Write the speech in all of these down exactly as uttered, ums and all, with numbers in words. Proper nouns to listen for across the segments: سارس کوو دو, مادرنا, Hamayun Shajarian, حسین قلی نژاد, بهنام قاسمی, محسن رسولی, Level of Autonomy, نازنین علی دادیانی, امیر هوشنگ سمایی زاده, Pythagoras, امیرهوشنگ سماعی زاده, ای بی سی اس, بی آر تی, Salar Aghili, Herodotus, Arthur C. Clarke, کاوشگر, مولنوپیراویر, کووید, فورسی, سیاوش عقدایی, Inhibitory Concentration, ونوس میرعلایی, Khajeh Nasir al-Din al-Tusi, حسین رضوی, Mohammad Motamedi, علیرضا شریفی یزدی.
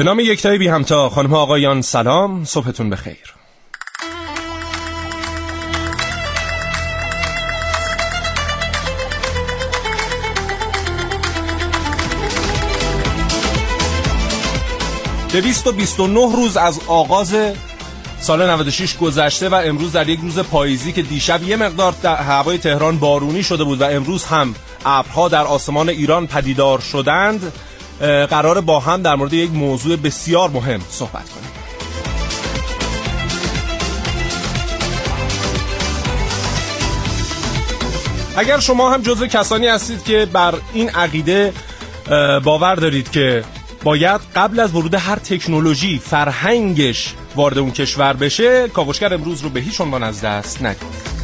به نام یکتای بی همتا، خانم ها آقایان سلام، صبحتون بخیر. دویست و بیست و نه روز از آغاز سال نود و شش گذشته و امروز در یک روز پاییزی که دیشب یه مقدار هوای تهران بارونی شده بود و امروز هم ابرها در آسمان ایران پدیدار شدند، قرار با هم در مورد یک موضوع بسیار مهم صحبت کنیم. اگر شما هم جزو کسانی هستید که بر این عقیده باور دارید که باید قبل از ورود هر تکنولوژی فرهنگش وارد اون کشور بشه، کاوشگر امروز رو به هیچ عنوان از دست ندید.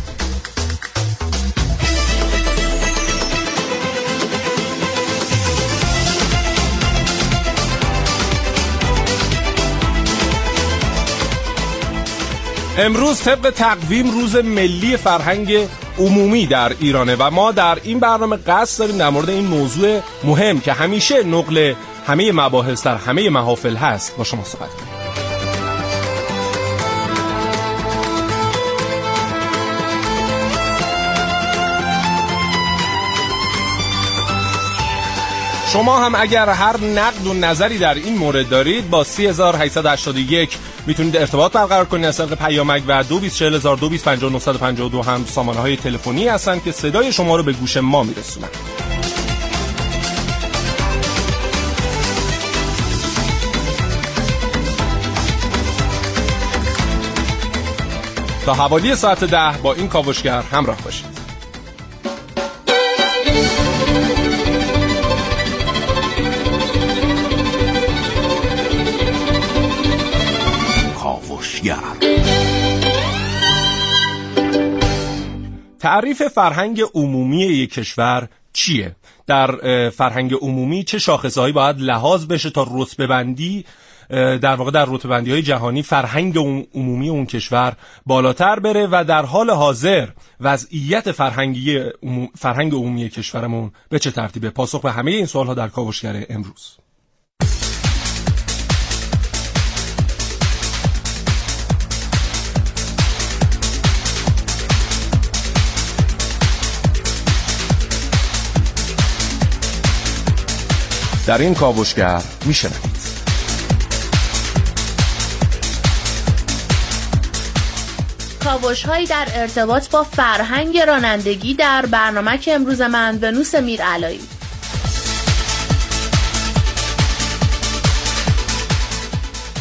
امروز طبق تقویم روز ملی فرهنگ عمومی در ایرانه و ما در این برنامه قصد داریم در مورد این موضوع مهم که همیشه نقل همه مباحث در همه محافل هست با شما صحبت کنیم. شما هم اگر هر نقد و نظری در این مورد دارید با سه هزار و هشتصد و هشتاد و یک میتونید ارتباط برقرار کنید از طریق پیامک و دو بیست و چهار هزار و دویست و پنج و نه صد و پنجاه و دو هم سامانه های تلفنی هستند که صدای شما رو به گوش ما میرسونند. تا حوالی ساعت ده با این کاوشگر همراه باشید. تعریف فرهنگ عمومی یک کشور چیه؟ در فرهنگ عمومی چه شاخصهایی باید لحاظ بشه تا رتبه‌بندی در واقع در رتبه‌بندی‌های جهانی فرهنگ عمومی اون کشور بالاتر بره و در حال حاضر وضعیت فرهنگی فرهنگ عمومی کشورمون به چه ترتیبه؟ پاسخ به همه این سوال‌ها در کاوشگر امروز. در این کاوشگر میشنوید. کاوش‌هایی در ارتباط با فرهنگ رانندگی در برنامه که امروز من ونوس میرعلایی.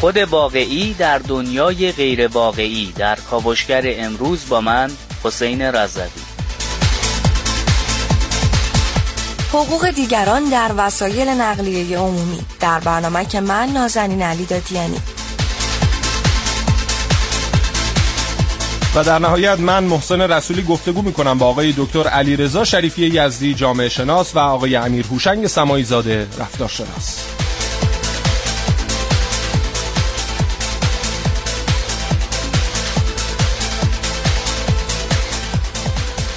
خود واقعی در دنیای غیر واقعی در کاوشگر امروز با من حسین رضوی. حقوق دیگران در وسایل نقلیه عمومی در برنامه که من نازنین علی دادیانی و در نهایت من محسن رسولی گفتگو میکنم با آقای دکتر علیرضا شریفی یزدی جامعه شناس و آقای امیر هوشنگ سمایی زاده رفتارشناس.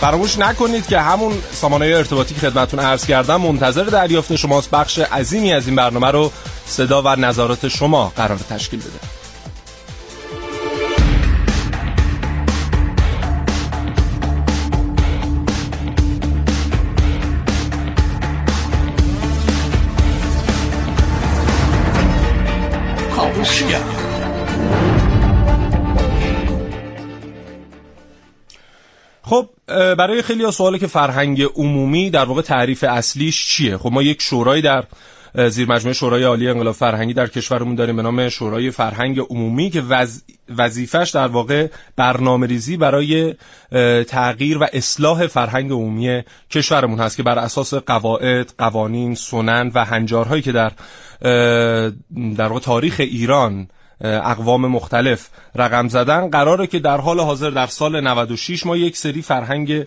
فراموش نکنید که همون سامانه ارتباطی که خدمتتون عرض کردم منتظر دریافت شماست. بخش عظیمی از این برنامه رو صدا و نظرات شما قرار تشکیل بده. خب برای خیلی ها سواله که فرهنگ عمومی در واقع تعریف اصلیش چیه؟ خب ما یک شورای در زیر مجموعه شورای عالی انقلاب فرهنگی در کشورمون داریم به نام شورای فرهنگ عمومی که وز... وظیفش در واقع برنامه‌ریزی برای تغییر و اصلاح فرهنگ عمومی کشورمون هست که بر اساس قواعد، قوانین، سنن و هنجارهایی که در در واقع تاریخ ایران اقوام مختلف رقم زدن قراره که در حال حاضر در سال نود و شش ما یک سری فرهنگ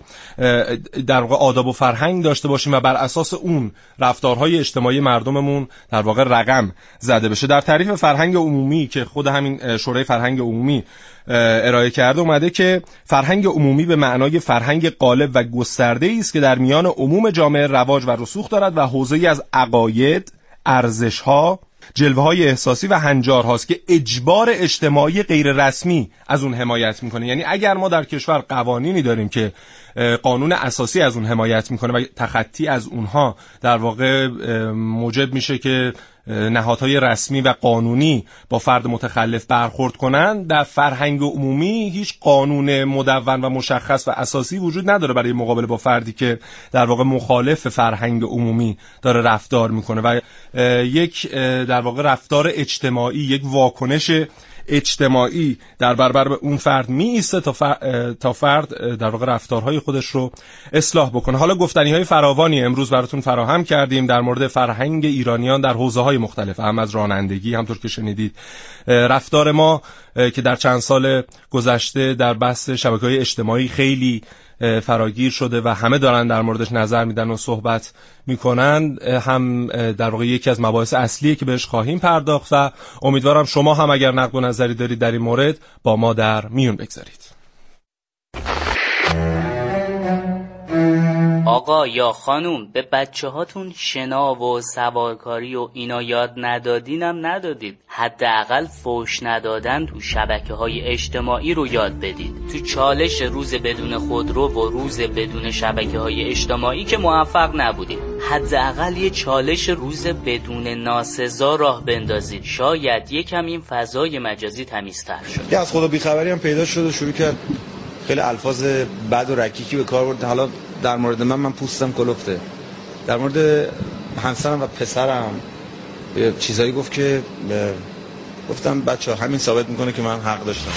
در واقع آداب و فرهنگ داشته باشیم و بر اساس اون رفتارهای اجتماعی مردممون در واقع رقم زده بشه. در تعریف فرهنگ عمومی که خود همین شورای فرهنگ عمومی ارائه کرده اومده که فرهنگ عمومی به معنای فرهنگ غالب و گسترده‌ای است که در میان عموم جامعه رواج و رسوخ دارد و حوزه‌ای از عقاید، ارزش‌ها، جلوه‌های احساسی و هنجار هاست که اجبار اجتماعی غیر رسمی از اون حمایت میکنه. یعنی اگر ما در کشور قوانینی داریم که قانون اساسی از اون حمایت میکنه و تخطی از اونها در واقع موجب میشه که نهادهای رسمی و قانونی با فرد متخلف برخورد کنند، در فرهنگ عمومی هیچ قانون مدون و مشخص و اساسی وجود نداره برای مقابله با فردی که در واقع مخالف فرهنگ عمومی داره رفتار میکنه و یک در واقع رفتار اجتماعی، یک واکنش اجتماعی در برابر اون فرد می ایسته تا فرد, تا فرد در واقع رفتارهای خودش رو اصلاح بکنه. حالا گفتنی‌های فراوانی امروز براتون فراهم کردیم در مورد فرهنگ ایرانیان در حوزه‌های مختلف، هم از رانندگی، همطور که شنیدید رفتار ما که در چند سال گذشته در بحث شبکه‌های اجتماعی خیلی فراگیر شده و همه دارن در موردش نظر میدن و صحبت میکنن، هم در واقع یکی از مباحث اصلیه که بهش خواهیم پرداخت و امیدوارم شما هم اگر نقد و نظری دارید در این مورد با ما در میون بگذارید. آقا یا خانوم، به بچه هاتون شنا و سوارکاری و اینا یاد ندادینم ندادید، حداقل فوش ندادن تو شبکه های اجتماعی رو یاد بدید. تو چالش روز بدون خودرو و روز بدون شبکه های اجتماعی که موفق نبودید، حداقل یه چالش روز بدون ناسزا راه بندازید، شاید یکم این فضای مجازی تمیزتر شد. یه از خدا بیخبری هم پیدا شد و شروع کرد خیلی الفاظ بد و رکیکی به کار برد. حالا در مورد من من پوستم کلفته، در مورد همسرم و پسرم چیزایی گفت که گفتم بچه همین ثابت میکنه که من حق داشتم.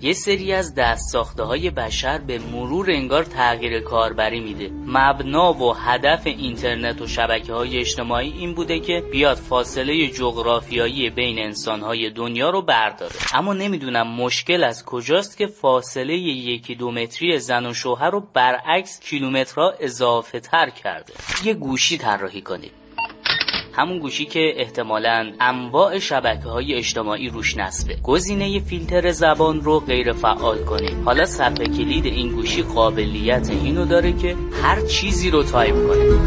یه سری از دست ساخته های بشر به مرور انگار تغییر کاربری میده. مبنا و هدف اینترنت و شبکه های اجتماعی این بوده که بیاد فاصله جغرافیایی بین انسان های دنیا رو برداره، اما نمیدونم مشکل از کجاست که فاصله یکی دو متری زن و شوهر رو برعکس کیلومترها اضافه تر کرده. یه گوشی طراحی کنید، همون گوشی که احتمالاً انواع شبکه‌های اجتماعی روش نصبه. گزینه ی فیلتر زبان رو غیر فعال کنید. حالا صفحه کلید این گوشی قابلیت اینو داره که هر چیزی رو تایپ کنه.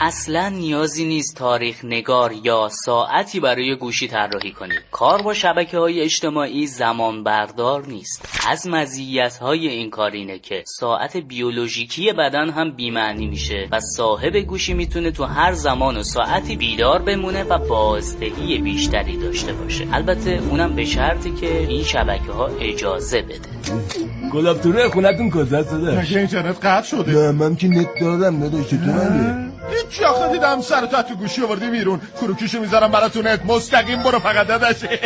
اصلا نیازی نیست تاریخ نگار یا ساعتی برای گوشی طراحی کنید. کار با شبکه‌های اجتماعی زمان بردار نیست. از مزیت‌های این کار اینه که ساعت بیولوژیکی بدن هم بی‌معنی میشه و صاحب گوشی میتونه تو هر زمان و ساعتی بیدار بمونه و بازدهی بیشتری داشته باشه، البته اونم به شرطی که این شبکه‌ها اجازه بده. گلاب توره خونتون کجاست داده؟ مگه اینترنت قطع شده؟ نه من که نت دارم نداشت تو مگه؟ هیچ آخه دیدم سرتا تو گوشی آوردی بیرون، کروکیشو میذارم براتون نت مستقیم برو فقط داداشه.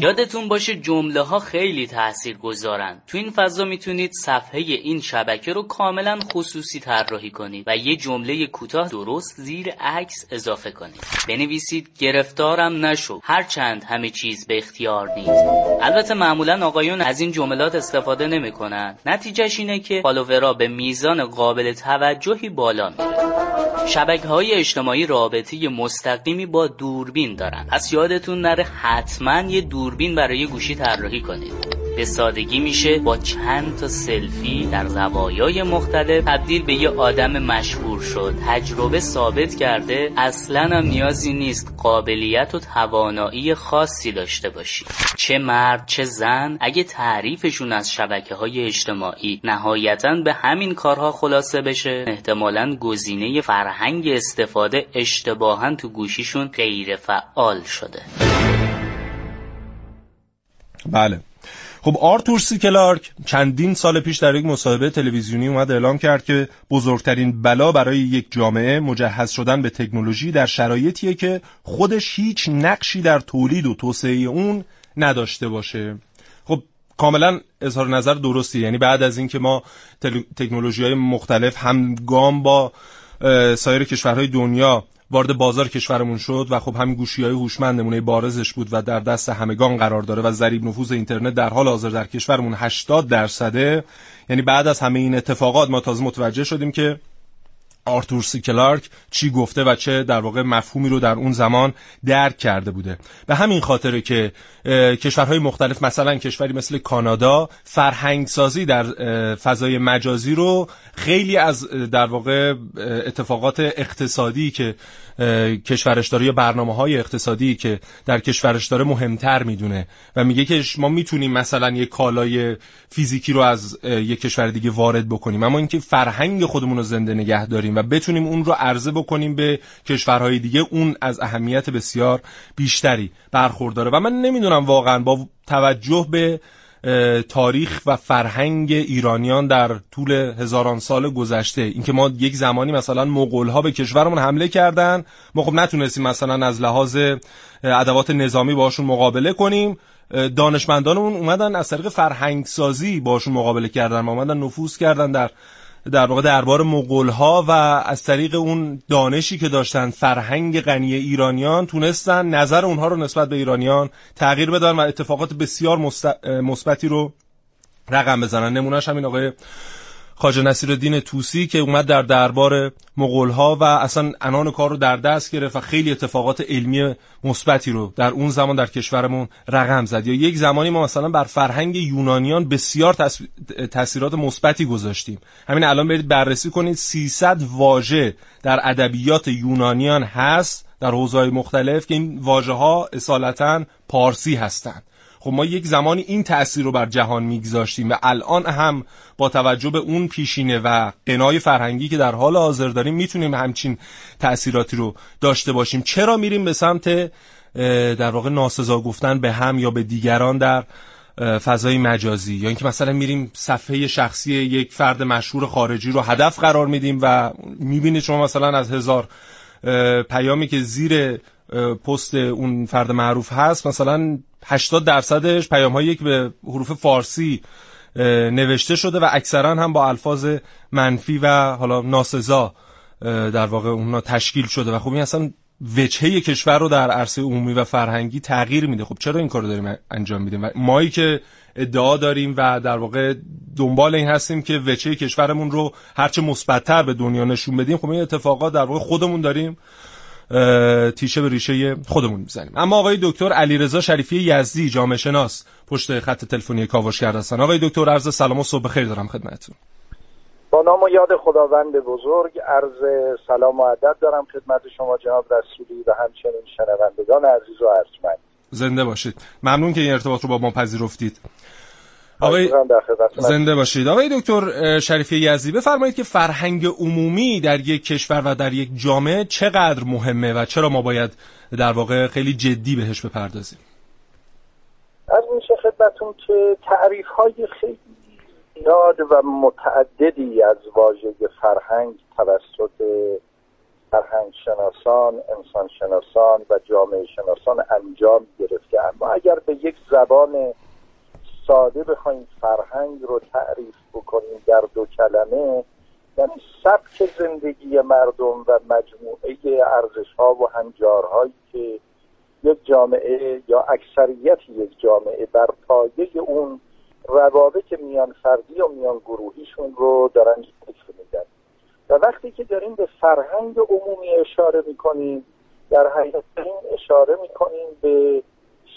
یادتون باشه جمله ها خیلی تأثیر گذارن. تو این فضا میتونید صفحه این شبکه رو کاملا خصوصی طراحی کنید و یه جمله کوتاه درست زیر عکس اضافه کنید. بنویسید گرفتارم نشو، هرچند همه چیز به اختیار نیست. البته معمولا آقایون از این جملات استفاده نمیکنن. نتیجهش اینه که فالوورا به میزان قابل توجهی بالا میره. شبکه‌های اجتماعی رابطه مستقیمی با دوربین دارن. پس یادتون نره حتما یه دوربین برای گوشی طراحی کنید. به سادگی میشه با چند تا سلفی در زوایای مختلف تبدیل به یه آدم مشهور شد. تجربه ثابت کرده اصلاً هم نیازی نیست قابلیت و توانایی خاصی داشته باشی. چه مرد چه زن اگه تعریفشون از شبکه‌های اجتماعی نهایتاً به همین کارها خلاصه بشه، احتمالاً گزینه فرهنگ هنگ استفاده اشتباهاً تو گوشیشون غیر فعال شده. بله خب، آرتور سی کلارک چندین سال پیش در یک مصاحبه تلویزیونی اومد اعلام کرد که بزرگترین بلا برای یک جامعه مجهز شدن به تکنولوژی در شرایطیه که خودش هیچ نقشی در تولید و توسعه اون نداشته باشه. خب کاملا اظهار نظر درستی، یعنی بعد از اینکه ما تل... تکنولوژی‌های مختلف همگام با سایر کشورهای دنیا وارد بازار کشورمون شد و خب همین گوشی‌های هوشمند نمونه بارزش بود و در دست همگان قرار داره و ضریب نفوذ اینترنت در حال حاضر در کشورمون هشتاد درصده، یعنی بعد از همه این اتفاقات ما تازه متوجه شدیم که آرتور سی کلارک چی گفته و چه در واقع مفهومی رو در اون زمان درک کرده بوده. به همین خاطره که کشورهای مختلف، مثلا کشوری مثل کانادا، فرهنگسازی در فضای مجازی رو خیلی از در واقع اتفاقات اقتصادی که کشورش داره یا برنامه‌های اقتصادی که در کشورش داره مهمتر میدونه و میگه که ما میتونیم مثلا یک کالای فیزیکی رو از یک کشور دیگه وارد بکنیم، اما اینکه فرهنگ خودمون رو زنده نگه داریم و بتونیم اون رو عرضه بکنیم به کشورهای دیگه، اون از اهمیت بسیار بیشتری برخورداره. و من نمیدونم واقعا با توجه به تاریخ و فرهنگ ایرانیان در طول هزاران سال گذشته، اینکه ما یک زمانی مثلا مغول‌ها به کشورمون حمله کردن، ما خب نتونستیم مثلا از لحاظ ادوات نظامی باشون مقابله کنیم، دانشمندانمون اومدن از طریق فرهنگسازی باشون مقابله کردن، ما اومدن نفوذ کردن در در واقع دربار مغول‌ها و از طریق اون دانشی که داشتن، فرهنگ غنی ایرانیان، تونستن نظر اونها رو نسبت به ایرانیان تغییر بدن و اتفاقات بسیار مثبتی رو رقم بزنن. نمونهش همین آقای خواجه نصیرالدین طوسی که اومد در دربار مغول‌ها و اصلا عنان کار رو در دست گرفت و خیلی اتفاقات علمی مثبتی رو در اون زمان در کشورمون رقم زد. یا یک زمانی ما مثلا بر فرهنگ یونانیان بسیار تاثیرات مثبتی گذاشتیم. همین الان برید بررسی کنید، سیصد واژه در ادبیات یونانیان هست در حوزه‌های مختلف که این واژه‌ها اصالتاً پارسی هستند. خب ما یک زمانی این تأثیر رو بر جهان میگذاشتیم و الان هم با توجه به اون پیشینه و غنای فرهنگی که در حال حاضر داریم میتونیم همچین تأثیراتی رو داشته باشیم. چرا میریم به سمت در واقع ناسزا گفتن به هم یا به دیگران در فضای مجازی، یا اینکه مثلا میریم صفحه شخصی یک فرد مشهور خارجی رو هدف قرار میدیم و میبینید شما مثلا از هزار پیامی که زیر پست اون فرد معروف هست، مثلا هشتاد درصدش پیام‌هایی که به حروف فارسی نوشته شده و اکثرا هم با الفاظ منفی و حالا ناسزا در واقع اونها تشکیل شده و خب این اصلا وجهه کشور رو در عرصه عمومی و فرهنگی تغییر میده. خب چرا این کارو داریم انجام میدیم؟ و مایی که ادعا داریم و در واقع دنبال این هستیم که وجهه کشورمون رو هرچه مثبت‌تر به دنیا نشون بدیم، خب این اتفاقات در واقع خودمون داریم تیشه به ریشه خودمون میزنیم. اما آقای دکتر علیرضا شریفی یزدی، جامعه شناس، پشت خط تلفنی کاوشگر هستن. آقای دکتر عرض سلام و صبح بخیر دارم خدمتتون. با نام و یاد خداوند بزرگ عرض سلام و ادب دارم خدمت شما جناب رسولی و همچنین شنوندگان عزیز و ارجمند. زنده باشید. ممنون که این ارتباط رو با ما پذیرفتید. آقای زنده باشید. آقای دکتر شریفی یزدی، بفرمایید که فرهنگ عمومی در یک کشور و در یک جامعه چقدر مهمه و چرا ما باید در واقع خیلی جدی بهش بپردازیم؟ از میشه خدمتون که تعریف‌های خیلی زیاد و متعددی از واژه فرهنگ توسط فرهنگ شناسان، انسان شناسان و جامعه شناسان انجام گرفته، اما اگر به یک زبان ساده بخوایم فرهنگ رو تعریف بکنیم در دو کلمه، یعنی سبک زندگی مردم و مجموعه ارزش‌ها و هنجارهایی که یک جامعه یا اکثریت یک جامعه بر پایه اون روابط میان فردی و میان گروهیشون رو دارن تشکیل میدن. و وقتی که داریم به فرهنگ عمومی اشاره میکنیم، در حقیقت اشاره میکنیم به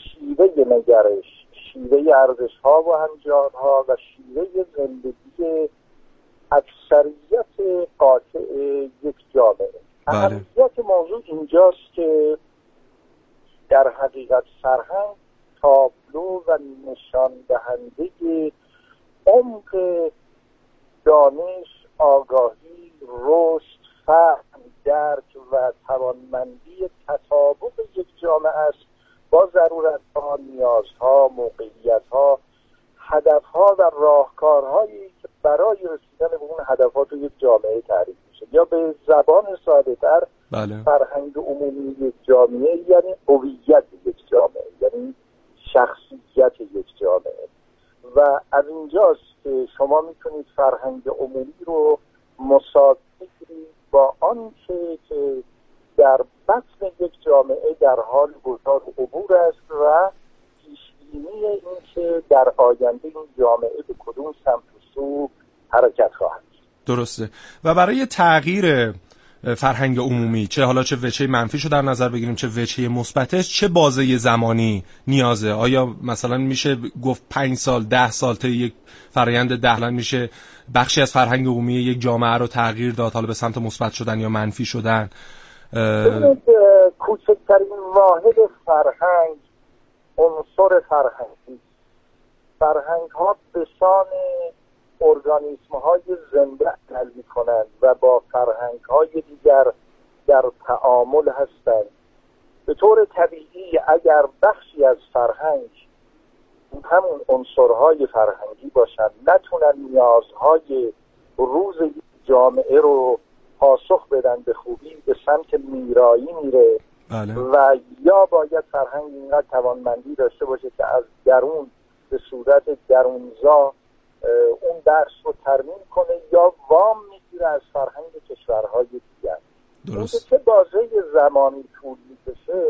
شیوه نگرش، شیوه ارزش‌ها و هنجارها و شیوه زندگی اکثریت قاطع یک جامعه. اهمیت موضوع اینجاست که در حقیقت فرهنگ تابلو و نشان دهنده عمق دانش، آگاهی، رشد، فهم، درک و توانمندی تطابق یک جامعه است با ضرورت‌ها، نیازها، موقعیت‌ها، هدف‌ها و راهکارهایی که برای رسیدن به اون هدف‌ها توی یک جامعه تعریف میشه. یا به زبان ساده‌تر، بله، فرهنگ عمومی یک جامعه یعنی هویت یک جامعه، یعنی شخصیت یک جامعه. و از اینجاست که شما میتونید فرهنگ عمومی رو مساوی کنید با آنچه که در بطن یک جامعه در حال گذار و عبور است و پیش‌بینی این که در آینده این جامعه به کدوم سمت و سو حرکت خواهد کرد. درسته. و برای تغییر فرهنگ عمومی، چه حالا چه وجهه منفیشو در نظر بگیریم چه وجهه مثبتش، چه بازه زمانی نیازه؟ آیا مثلا میشه گفت پنج سال ده سال تا یک فرآیند دهلن میشه بخشی از فرهنگ عمومی یک جامعه رو تغییر داد، حالا به سمت مثبت شدن یا منفی شدن؟ اه... کوچکترین واحد فرهنگ، عنصر فرهنگی، فرهنگ ها به شان ارگانیسم های زنده عمل می کنند و با فرهنگ های دیگر در تعامل هستند. به طور طبیعی اگر بخشی از فرهنگ، همون عنصرهای فرهنگی باشند، نتونن نیازهای روز جامعه رو پاسخ بدن به خوبی، به سمت میرایی میره. بله. و یا باید فرهنگ اینقدر توانمندی داشته باشه که از درون به صورت درونزا اون درس رو ترمیم کنه یا وام میگیره از فرهنگ کشورهای دیگر. درست. چه بازه زمانی طول میکشه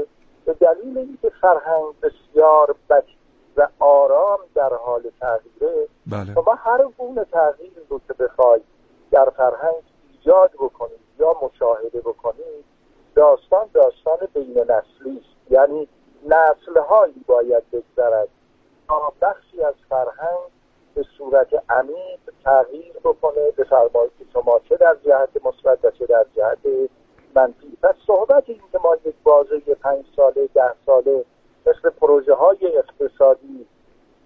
به دلیل اینکه فرهنگ بسیار بدی و آرام در حال تغییره. بله. شما هر گونه تغییر رو که بخوای در فرهنگ ایجاد بکنید یا مشاهده بکنید، داستان داستان بین نسلیست، یعنی نسلهایی باید بگذرد تا بخشی از فرهنگ به صورت عمیق تغییر بکنه. بفرمایید که شما چه در جهت مثبت و چه در جهت منفی. پس صحبت این که ما یک بازه پنج ساله ده ساله مثل پروژه های اقتصادی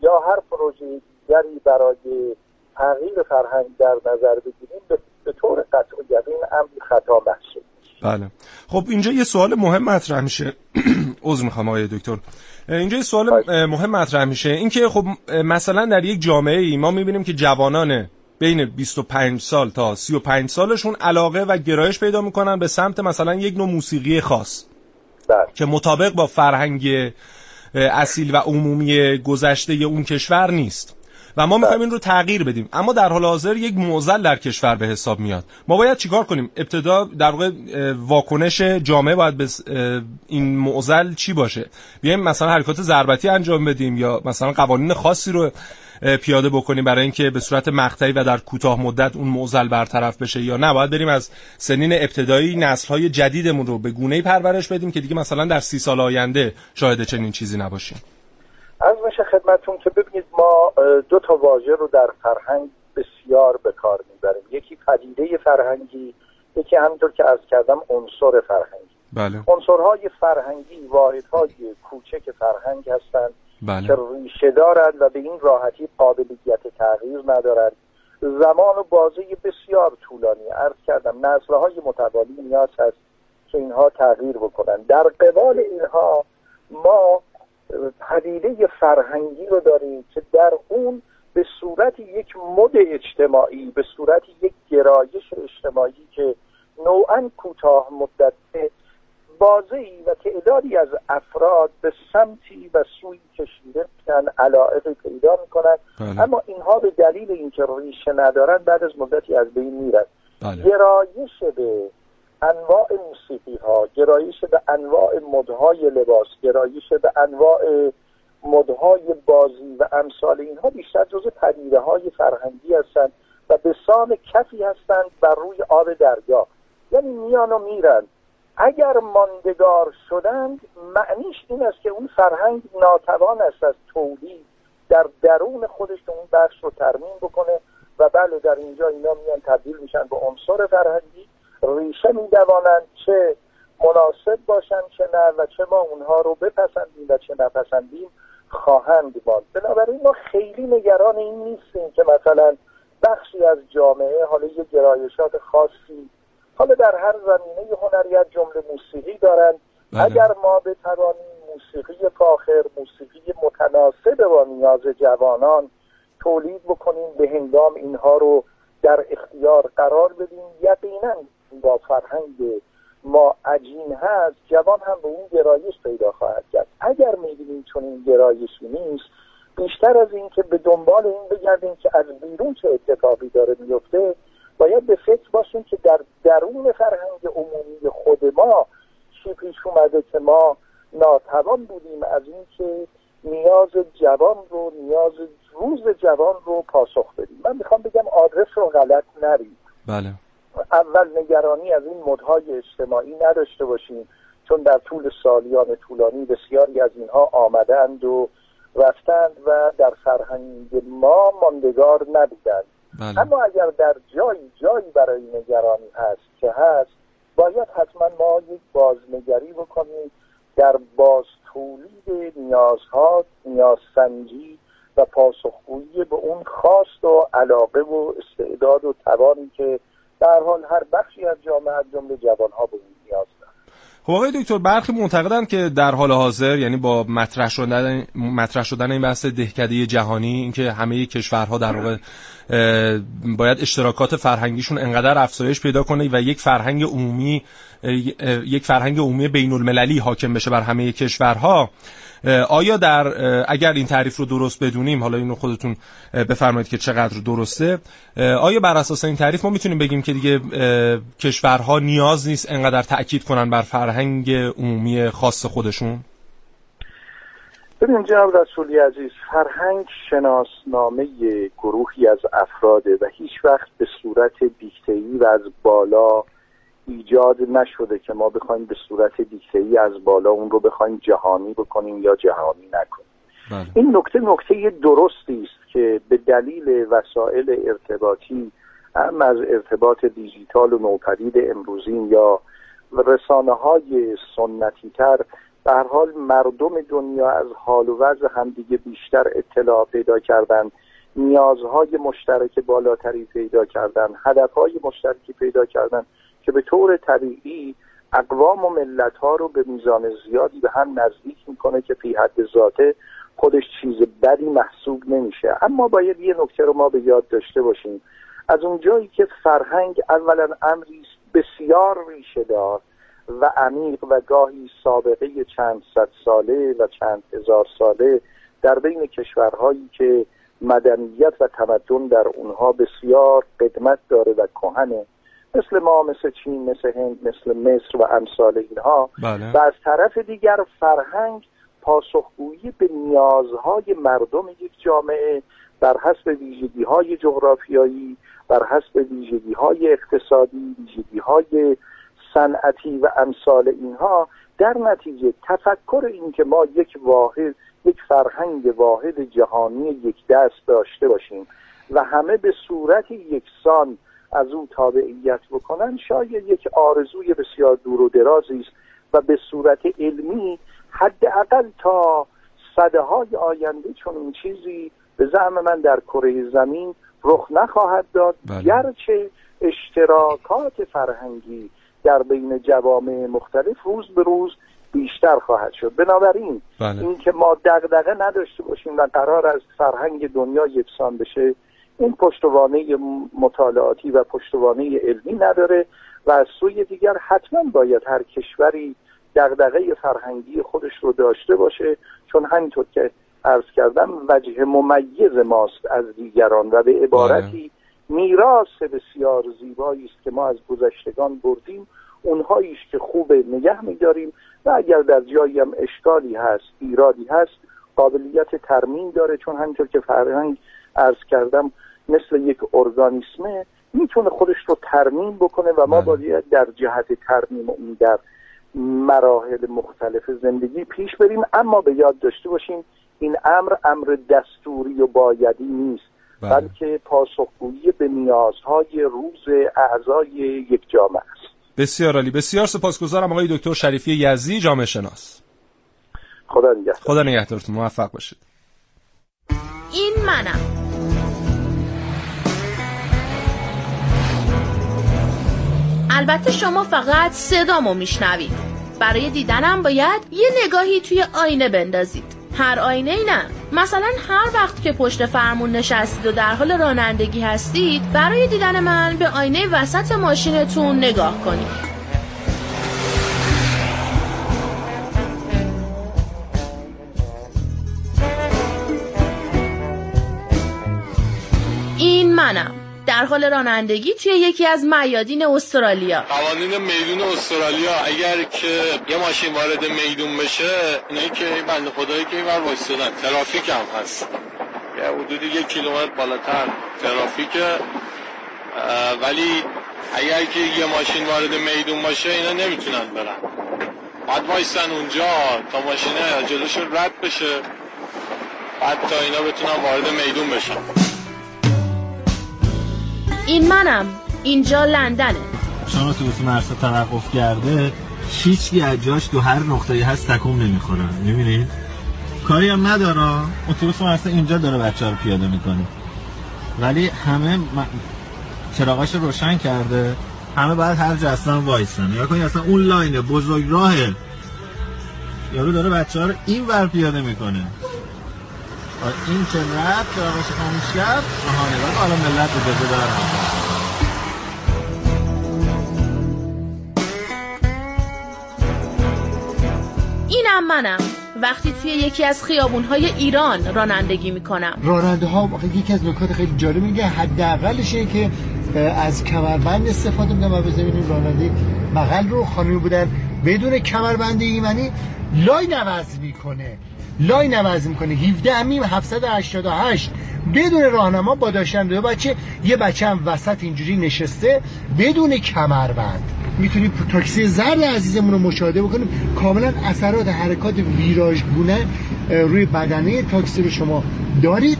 یا هر پروژه دیگری برای تغییر فرهنگ در نظر بگیریم، به طور قطع یقین امر خطا محسوب. بله. خب اینجا یه سوال مهم مطرح میشه. عذر میخوام آقای دکتر. اینجا یه سوال مهم مطرح میشه، اینکه خب مثلا در یک جامعه ای ما میبینیم که جوانان بین بیست و پنج سال تا سی و پنج سالشون علاقه و گرایش پیدا میکنن به سمت مثلا یک نوع موسیقی خاص ده. که مطابق با فرهنگ اصیل و عمومی گذشته اون کشور نیست و ما میخوایم این رو تغییر بدیم، اما در حال حاضر یک معضل در کشور به حساب میاد. ما باید چیکار کنیم؟ ابتدا در واقع واکنش جامعه باید به این معضل چی باشه؟ بیایم مثلا حرکات ضربتی انجام بدیم یا مثلا قوانین خاصی رو پیاده بکنیم برای اینکه به صورت مقطعی و در کوتاه مدت اون معضل برطرف بشه، یا نه باید بریم از سنین ابتدایی نسل‌های جدیدمون رو به گونه‌ای پرورش بدیم که دیگه مثلا در سی سال آینده شاهد چنین چیزی نباشیم؟ از میشه خدمتون که ببینید ما دو تا واژه رو در فرهنگ بسیار به کار میبریم، یکی پدیده فرهنگی، یکی همینطور که عرض کردم عنصر فرهنگی. بله. عنصرهای فرهنگی واحدهای کوچک فرهنگ هستند. بله. که ریشه دارند و به این راحتی قابلیت تغییر ندارند. زمان و بازه بسیار طولانی، عرض کردم نسل‌های متوالی نیاز هست که اینها تغییر بکنند. در قبال اینها ما پدیده فرهنگی رو داریم که در اون به صورت یک مد اجتماعی، به صورت یک گرایش اجتماعی که نوعاً کوتاه مدت بازه‌ای و تعدادی از افراد به سمتی و سوی کشیده میشن، علاقه پیدا میکنن. بله. اما اینها به دلیل اینکه ریشه ندارن بعد از مدتی از بین میرن. بله. گرایش به انواع موسیقی ها، گرایش به انواع مدهای لباس، گرایش به انواع مدهای بازی و امثال اینها بیشتر جزو پدیده های فرهنگی هستند و به سان کفی هستند بر روی آب دریا، یعنی میان و میرن. اگر ماندگار شدند معنیش این است که اون فرهنگ ناتوان است از تولید در درون خودش که اون بخش رو ترمیم بکنه و بله در اینجا اینا میان تبدیل میشن به عنصر فرهنگی. ریشه میدوانند چه مناسب باشند چه نه و چه ما اونها رو بپسندیم و چه نپسندیم خواهند ماند. بنابراین ما خیلی نگران این نیستیم که مثلا بخشی از جامعه حالا یه گرایشات خاصی، حالا در هر زمینه هنری از جمله موسیقی دارند. بله. اگر ما بتوانیم موسیقی فاخر، موسیقی متناسب با نیاز جوانان تولید بکنیم، به هنگام اینها رو در اختیار قرار بدیم، یقینا با فرهنگ ما عجین هست جوان هم به اون گرایش پیدا خواهد کرد. اگر می‌بینیم چون این گرایشی نیست، بیشتر از این که به دنبال این بگردیم که از بیرون چه اتفاقی داره میفته، باید به فکر باشیم که در درون فرهنگ عمومی خود ما چی پیش اومده که ما ناتوان بودیم از این که نیاز جوان رو، نیاز روز جوان رو پاسخ بدیم. من میخوام بگم آدرس رو غلط نرید. بله. اول نگرانی از این مدهای اجتماعی نداشته باشیم، چون در طول سالیان طولانی بسیاری از اینها آمدند و رفتند و در فرهنگ ما ماندگار نبودند. بله. اما اگر در جایی جایی برای نگرانی هست که هست، باید حتما ما یک بازنگری بکنیم در باز تولید نیازها، نیازسنجی و پاسخگویی به اون خواست و علاقه و استعداد و توانی که در حال هر بخشی از جامعه از جمله جوانها به اون نیاز دارند. خب آقای دکتر، برخی معتقدند که در حال حاضر، یعنی با مطرح شدن مطرح شدن این بحث دهکده جهانی، اینکه همه کشورها در واقع باید اشتراکات فرهنگیشون انقدر افزایش پیدا کنه و یک فرهنگ عمومی یک فرهنگ عمومی بین‌المللی حاکم بشه بر همه کشورها، آیا در اگر این تعریف رو درست بدونیم، حالا اینو خودتون بفرمایید که چقدر درسته، آیا بر اساس این تعریف ما میتونیم بگیم که دیگه کشورها نیاز نیست انقدر تأکید کنن بر فرهنگ عمومی خاص خودشون؟ ببین جناب رسولی عزیز، فرهنگ شناسنامه گروهی از افراده و هیچ وقت به صورت دیکته‌ای و از بالا ایجاد نشده که ما بخوایم به صورت دیکته‌ای از بالا اون رو بخوایم جهانی بکنیم یا جهانی نکنیم. بله. این نکته نکته درستی است که به دلیل وسایل ارتباطی، هم از ارتباط دیجیتال و نوپدید امروزین یا رسانه‌های سنتی‌تر، به هر حال مردم دنیا از حال و وضع همدیگه بیشتر اطلاع پیدا کردن، نیازهای مشترک بالاتری پیدا کردن، هدفهای مشترکی پیدا کردن که به طور طبیعی اقوام و ملت‌ها رو به میزان زیادی به هم نزدیک میکنه که فی حد ذاته خودش چیز بدی محسوب نمیشه. اما باید یه نکته رو ما به یاد داشته باشیم، از اونجایی که فرهنگ اولا امری بسیار ریشه دار و عمیق و گاهی سابقه چند صد ساله و چند هزار ساله در بین کشورهایی که مدنیت و تمدن در اونها بسیار قدمت داره و کهنه، مثل ما، مثل چین، مثل هند، مثل مصر و امثال اینها. بله. و از طرف دیگر فرهنگ پاسخگویی به نیازهای مردم یک جامعه بر حسب ویژگی‌های جغرافیایی، بر حسب ویژگی‌های اقتصادی، ویژگی‌های صنعتی و امثال اینها، در نتیجه تفکر این که ما یک واحد، یک فرهنگ واحد جهانی یک دست داشته باشیم و همه به صورت یکسان از اون تابعیت بکنن، شاید یک آرزوی بسیار دور و درازی است و به صورت علمی حداقل تا صده‌های آینده چون این چیزی به زعم من در کره زمین رخ نخواهد داد. بله. گرچه اشتراکات فرهنگی در بین جوامع مختلف روز به روز بیشتر خواهد شد. بنابراین بله. این که ما دغدغه نداشته باشیم و قرار از فرهنگ دنیا یکسان بشه، این پشتوانه مطالعاتی و پشتوانه علمی نداره و از سوی دیگر حتما باید هر کشوری دغدغه فرهنگی خودش رو داشته باشه، چون همینطور که عرض کردم وجه ممیز ماست از دیگران و به عبارتی میراث بسیار زیبایی است که ما از گذشتگان بردیم، اونهایی است که خوب نگه می‌داریم و اگر در جایی هم اشکالی هست، ایرادی هست، قابلیت ترمیم داره، چون همینطور که فرهنگ عرض کردم مثل یک ارگانیسمه میتونه خودش رو ترمیم بکنه و ما باید در جهت ترمیم اون در مراحل مختلف زندگی پیش بریم. اما به یاد داشته باشیم این امر امر دستوری و بایدی نیست، بلکه پاسخگویی به نیازهای روز اعضای یک جامعه است. بسیار عالی، بسیار سپاسگزارم آقای دکتر شریفی یزدی، جامعه شناس. خدا نگهدار. خدا نگهدارتون، موفق باشید. این منم، البته شما فقط صدامو میشنوید. برای دیدنم باید یه نگاهی توی آینه بندازید. هر آینه ای نه، مثلا هر وقت که پشت فرمون نشستید و در حال رانندگی هستید، برای دیدن من به آینه وسط ماشینتون نگاه کنید. این منم در حال رانندگی توی یکی از میادین استرالیا. قوانین میدون استرالیا، اگر که یه ماشین وارد میدون بشه، اونایی که این بنده خدایی که اینور وایسادن، ترافیک هم هست، یه حدود یک کیلومتر بالاتر ترافیکه، ولی اگر که یه ماشین وارد میدون باشه اینا نمیتونن برن، باید وایسن اونجا تا ماشینه جلوش رد بشه، بعد تا اینا بتونن وارد میدون بشن. این منم، اینجا لندنه. چون اتوبوس مرسا توقف کرده، هیچکی از جاش تو هر نقطه‌ای هست تکون نمیخوره، می‌بینید؟ کاری هم نداره. اتوبوس مرسا اینجا داره بچه‌ها رو پیاده می‌کنه. ولی همه چراغاش روشن کرده، همه باید هر جا اصلا وایسن. یا کنید اصلا اون لاین بزرگ راهه، یارو داره بچه‌ها رو اینور پیاده می‌کنه. این چه رد چراغاش خاموش کرد، آهانه بعد حالا ملت رو بده دارم. اینم منم وقتی توی یکی از خیابون‌های ایران رانندگی می‌کنم. راننده‌ها یکی از نکات خیلی جالب میگه، حداقلش اینه که از کمربند استفاده می‌کنن و ببینید راننده بغل رو خامی بودن بدون کمربند ایمنی لاین عوض می‌کنه. لاین عوض می‌کنه هفده میم هفتصد و هشتاد و هشت بدون راهنما با داشتن دو بچه، یه بچه هم وسط اینجوری نشسته بدون کمربند. میتونیم تاکسی زرد عزیزمون رو مشاهده بکنیم، کاملا اثرات حرکات ویراژگونه روی بدنه تاکسی رو شما دارید.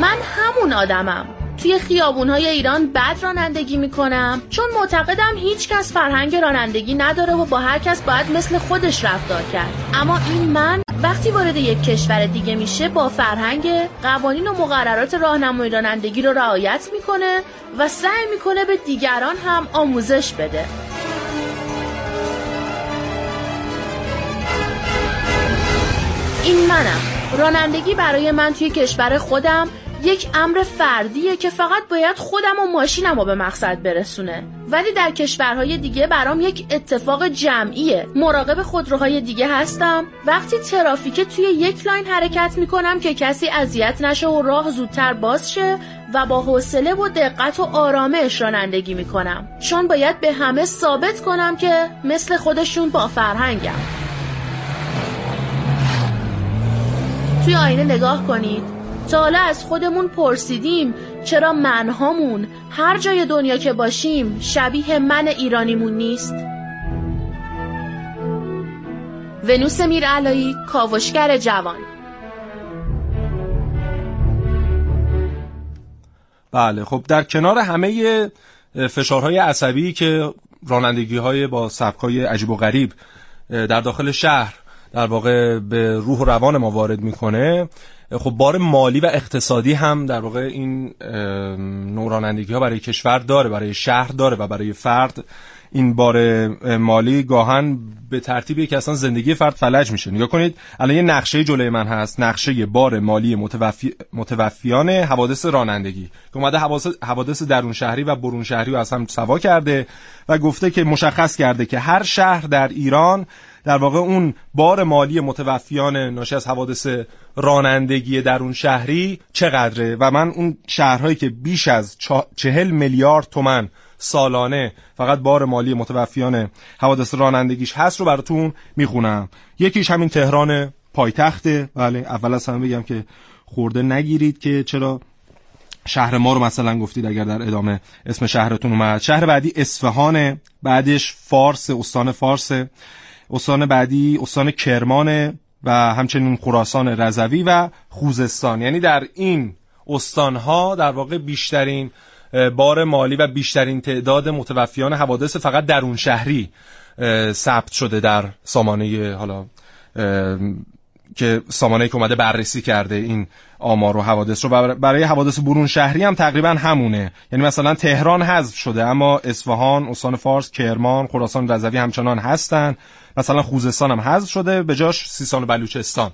من همون آدمم، توی خیابون‌های ایران بد رانندگی میکنم چون معتقدم هیچ کس فرهنگ رانندگی نداره و با هر کس باید مثل خودش رفتار کرد. اما این من وقتی وارد یک کشور دیگه میشه با فرهنگ، قوانین و مقررات راهنمای رانندگی رو رعایت میکنه و سعی میکنه به دیگران هم آموزش بده. این منم. رانندگی برای من توی کشور خودم یک امر فردیه که فقط باید خودم و ماشینم رو به مقصد برسونه، ولی در کشورهای دیگه برام یک اتفاق جمعیه. مراقب خودروهای دیگه هستم، وقتی ترافیکه توی یک لاین حرکت میکنم که کسی اذیت نشه و راه زودتر باز شه و با حوصله و دقت و آرامش رانندگی میکنم، چون باید به همه ثابت کنم که مثل خودشون با فرهنگم. توی آینه نگاه کنید. تا حالا از خودمون پرسیدیم چرا منهامون هر جای دنیا که باشیم شبیه من ایرانیمون نیست؟ ونوس میرعلایی، کاوشگر جوان. بله خب، در کنار همه فشارهای عصبی که رانندگی‌های با سبکای عجیب و غریب در داخل شهر در واقع به روح و روان ما وارد میکنه، خب بار مالی و اقتصادی هم در واقع این نوع رانندگی‌ها برای کشور داره، برای شهر داره و برای فرد. این بار مالی گاهن به ترتیبی که اصلا زندگی فرد فلج میشه. نگاه کنید الان یه نقشه جلوی من هست، نقشه بار مالی متوفی... متوفیان حوادث رانندگی که اومده حوادث... حوادث درون شهری و برون شهری رو از هم سوا کرده و گفته که مشخص کرده که هر شهر در ایران در واقع اون بار مالی متوفیان ناشی از حوادث رانندگی درون شهری چقدره و من اون شهرهایی که بیش از چهل میلیارد تومان سالانه فقط بار مالی متوفیان حوادث رانندگیش هست رو براتون میخونم. یکیش همین تهران پایتخته. بله اول از همه بگم که خورده نگیرید که چرا شهر ما رو مثلا گفتید اگر در ادامه اسم شهرتون اومد. شهر بعدی اصفهانه، بعدش فارس، استان فارس، استان بعدی استان کرمان و همچنین خراسان رضوی و خوزستان. یعنی در این استانها در واقع بیشترین بار مالی و بیشترین تعداد متوفیان حوادث فقط درون شهری ثبت شده در سامانه، حالا که سامانه‌ای که اومده بررسی کرده این آمار و حوادث رو. برای حوادث برون شهری هم تقریبا همونه، یعنی مثلا تهران حذف شده اما اصفهان، استان فارس، کرمان، خراسان رضوی همچنان هستن. مثلا خوزستان هم حذف شده، به جاش سیستان و بلوچستان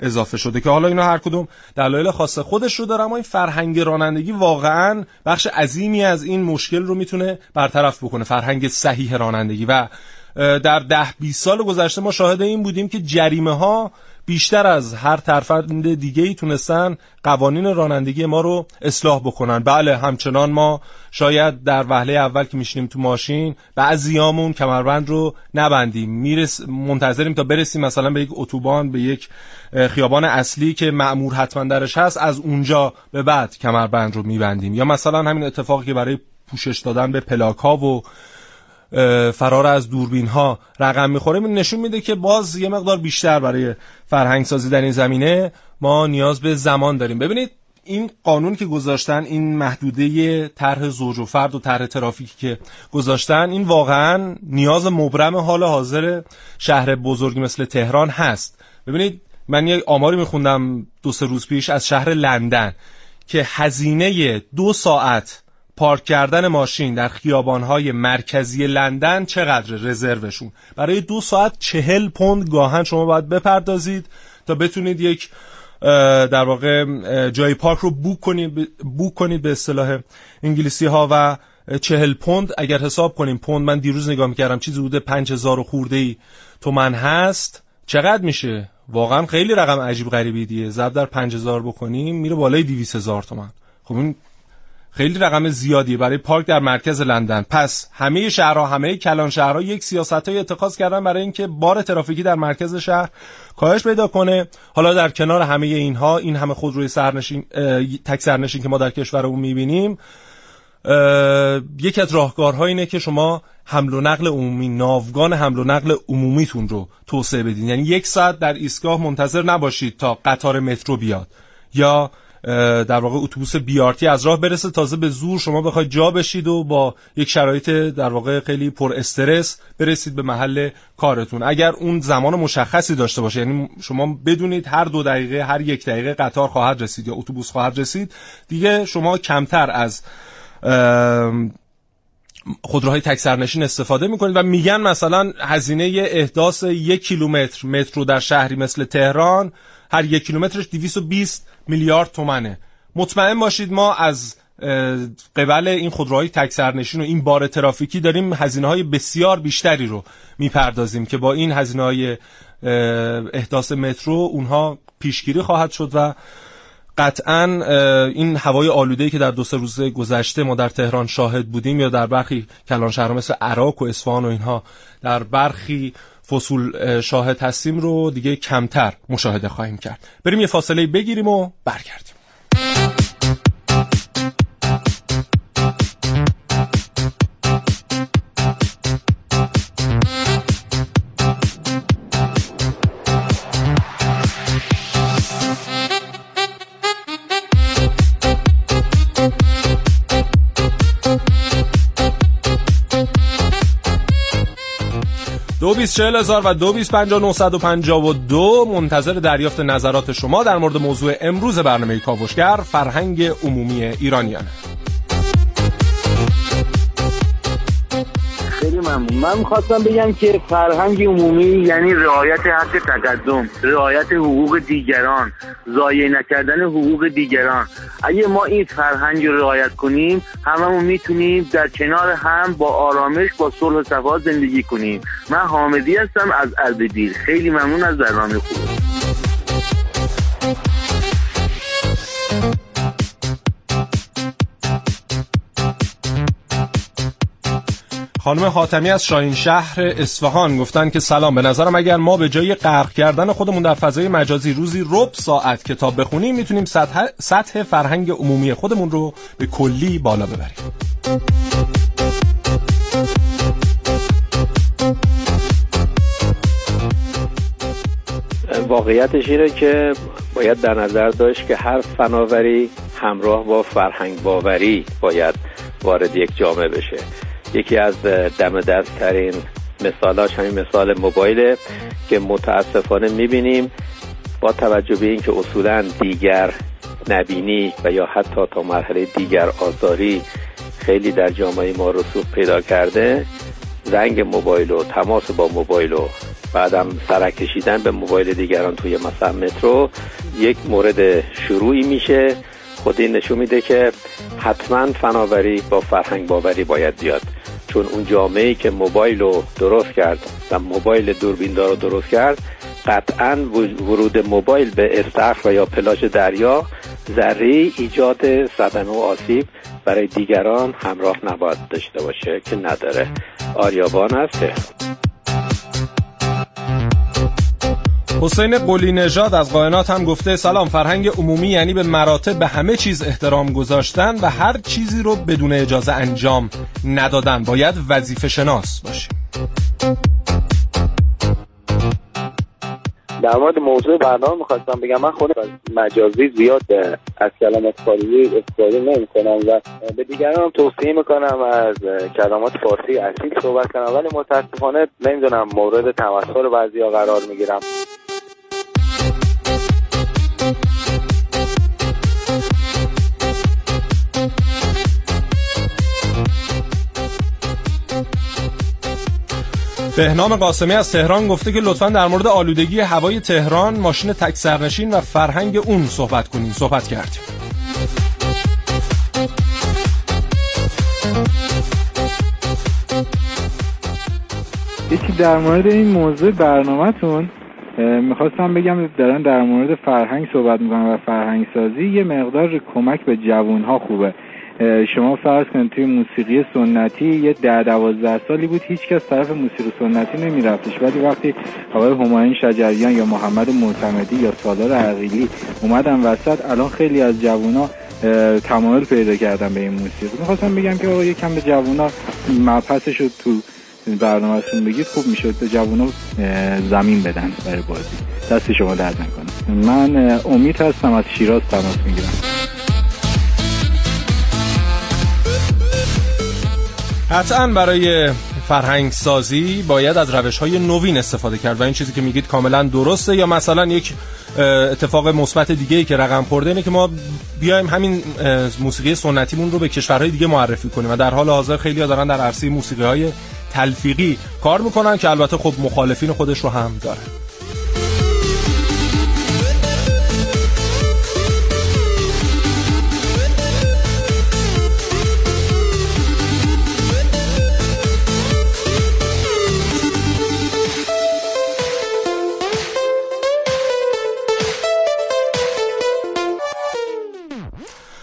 اضافه شده که حالا اینا هر کدوم دلایل خاص خودش رو داره، اما این فرهنگ رانندگی واقعاً بخش عظیمی از این مشکل رو میتونه برطرف بکنه، فرهنگ صحیح رانندگی. و در ده بیست سال گذشته ما شاهد این بودیم که جریمه‌ها بیشتر از هر ترفند دیگه‌ای تونستن قوانین رانندگی ما رو اصلاح بکنن. بله همچنان ما شاید در وهله اول که میشینیم تو ماشین بعضیامون کمربند رو نبندیم، میرس منتظریم تا برسیم مثلا به یک اتوبان، به یک خیابان اصلی که مأمور حتما درش هست، از اونجا به بعد کمربند رو میبندیم. یا مثلا همین اتفاقی که برای پوشش دادن به پلاک ها و فرار از دوربین ها رقم میخوره نشون میده که باز یه مقدار بیشتر برای فرهنگ سازی در این زمینه ما نیاز به زمان داریم. ببینید این قانون که گذاشتن، این محدوده طرح زوج و فرد و طرح ترافیکی که گذاشتن، این واقعا نیاز مبرم حال حاضر شهر بزرگی مثل تهران هست. ببینید من یه آماری میخوندم دو سه روز پیش از شهر لندن که هزینه دو ساعت پارک کردن ماشین در خیابان‌های مرکزی لندن چقدر رزروشون برای دو ساعت چهل پوند گاهن شما باید بپردازید تا بتونید یک در واقع جای پارک رو بوک کنید بوک کنید به اصطلاح انگلیسی ها. و چهل پوند اگر حساب کنیم، پوند من دیروز نگاه می‌کردم چیزی بوده پنج هزار خورده‌ای تومان هست، چقدر میشه؟ واقعا خیلی رقم عجیب غریبی دیه. ضرب در پنج هزار بکنیم میره بالای دویست هزار تومان. خب این خیلی رقم زیادیه برای پارک در مرکز لندن. پس همه شهرها، همه کلان شهرها یک سیاست‌های اتخاذ کردن برای اینکه بار ترافیکی در مرکز شهر کاهش پیدا کنه. حالا در کنار همه اینها، این همه خودروی سرنشین، تک سرنشین که ما در کشورمون می‌بینیم، یکی از راهکارها اینه که شما حمل و نقل عمومی، ناوگان حمل و نقل عمومیتون رو توسعه بدین. یعنی یک ساعت در ایستگاه منتظر نباشید تا قطار مترو بیاد یا در واقع اتوبوس بی آر تی از راه برسه، تازه به زور شما بخواید جا بشید و با یک شرایط در واقع خیلی پر استرس برسید به محل کارتون. اگر اون زمان مشخصی داشته باشه، یعنی شما بدونید هر دو دقیقه، هر یک دقیقه قطار خواهد رسید یا اتوبوس خواهد رسید، دیگه شما کمتر از خودروهای تک سرنشین استفاده میکنید. و میگن مثلا هزینه احداث یک کیلومتر مترو در شهری مثل تهران هر یک کیلومترش دویست و بیست میلیارد تومنه. مطمئن باشید ما از قبل این خودروهای تک سرنشین و این بار ترافیکی داریم هزینه‌های بسیار بیشتری رو میپردازیم که با این هزینه‌های احداث مترو اونها پیشگیری خواهد شد. و قطعاً این هوای آلوده‌ای که در دو سه روز گذشته ما در تهران شاهد بودیم یا در برخی کلان شهرها مثل عراق و اصفهان و اینها در برخی فصول شاهد هستیم رو دیگه کمتر مشاهده خواهیم کرد. بریم یه فاصله بگیریم و برگردیم. دو بیست و چهار هزار و دو بیست و پنج هزار و نهصد و پنجاه و دو منتظر دریافت نظرات شما در مورد موضوع امروز برنامه کاوشگر، فرهنگ عمومی ایرانیان. خیلی ممنون. من می‌خواستم بگم که فرهنگ عمومی یعنی رعایت حق تقدم، رعایت حقوق دیگران، ضایع نکردن حقوق دیگران. اگه ما این فرهنگ رو رعایت کنیم، هممون میتونیم در کنار هم با آرامش، با صلح و صفا زندگی کنیم. من حامدی هستم از اردبیل. خیلی ممنون از برنامه خوب. خانم حاتمی از شاهین شهر اصفهان گفتن که سلام، به نظرم اگر ما به جای غرق کردن خودمون در فضای مجازی روزی ربع ساعت کتاب بخونیم، میتونیم سطح, سطح فرهنگ عمومی خودمون رو به کلی بالا ببریم. واقعیتش اینه که باید در نظر داشت که هر فناوری همراه با فرهنگ باوری باید وارد یک جامعه بشه. یکی از دم دست ترین مثالاش همین مثال موبایله که متاسفانه میبینیم با توجه به اینکه اصولا دیگر نبینی و یا حتی تا مرحله دیگر آزاری خیلی در جامعه ما رسوب پیدا کرده، زنگ موبایل و تماس با موبایل و بعدم سرک کشیدن به موبایل دیگران توی مثلا مترو یک مورد شروعی میشه. خود این نشون میده که حتما فناوری با فرهنگ باوری باید بیاد، چون اون جامعه‌ای که موبایل رو درست کرد و موبایل دوربیندار رو درست کرد قطعاً ورود موبایل به استخر و یا پلاژ دریا ذره‌ای ایجاد صدمه و آسیب برای دیگران همراه نباید داشته باشه که نداره. آریابان است. حسین قلی نژاد از قاینات هم گفته سلام، فرهنگ عمومی یعنی به مراتب به همه چیز احترام گذاشتن و هر چیزی رو بدون اجازه انجام ندادن. باید وظیفه شناس باشیم. در مورد موضوع برنامه می‌خواستم بگم من خود مجازی زیاد از کلمات خارجی استفاده نمی‌کنم و به دیگران توصیه می‌کنم از کلمات فارسی اصیل صحبت کنم، ولی متأسفانه نمی‌دونم مورد تمسخر بعضیا قرار می‌گیرم. بهنام قاسمی از تهران گفته که لطفاً در مورد آلودگی هوای تهران، ماشین تک سرنشین و فرهنگ اون صحبت کنین. صحبت کردیم. یکی در مورد این موضوع برنامه‌تون میخواستم بگم دارن در مورد فرهنگ صحبت میکنن و فرهنگ سازی یه مقدار کمک به جوانها خوبه. شما فرض کنید توی موسیقی سنتی یه ده دوازده سالی بود هیچ کس طرف موسیقی سنتی نمی رفتش، ولی وقتی آقای همایون شجریان یا محمد معتمدی یا سالار عقیلی اومدن وسط، الان خیلی از جوونا تمایل پیدا کردن به این موسیقی. میخواستم بگم که آقا یکم به جوونا مبحثش رو تو برنامه‌تون بگید، خوب میشد به جوونا زمین بدن برای بازی. دست شما درد نکنه. من امید هستم از شیراز، تماس میگیرم. قطعاً برای فرهنگ سازی باید از روش‌های نوین استفاده کرد و این چیزی که میگید کاملاً درسته. یا مثلا یک اتفاق مثبت دیگه‌ای که رقم خورده اینه که ما بیایم همین موسیقی سنتیمون رو به کشورهای دیگه معرفی کنیم و در حال حاضر خیلی‌ها دارن در عرصه موسیقی‌های تلفیقی کار میکنن که البته خب مخالفین خودش رو هم داره.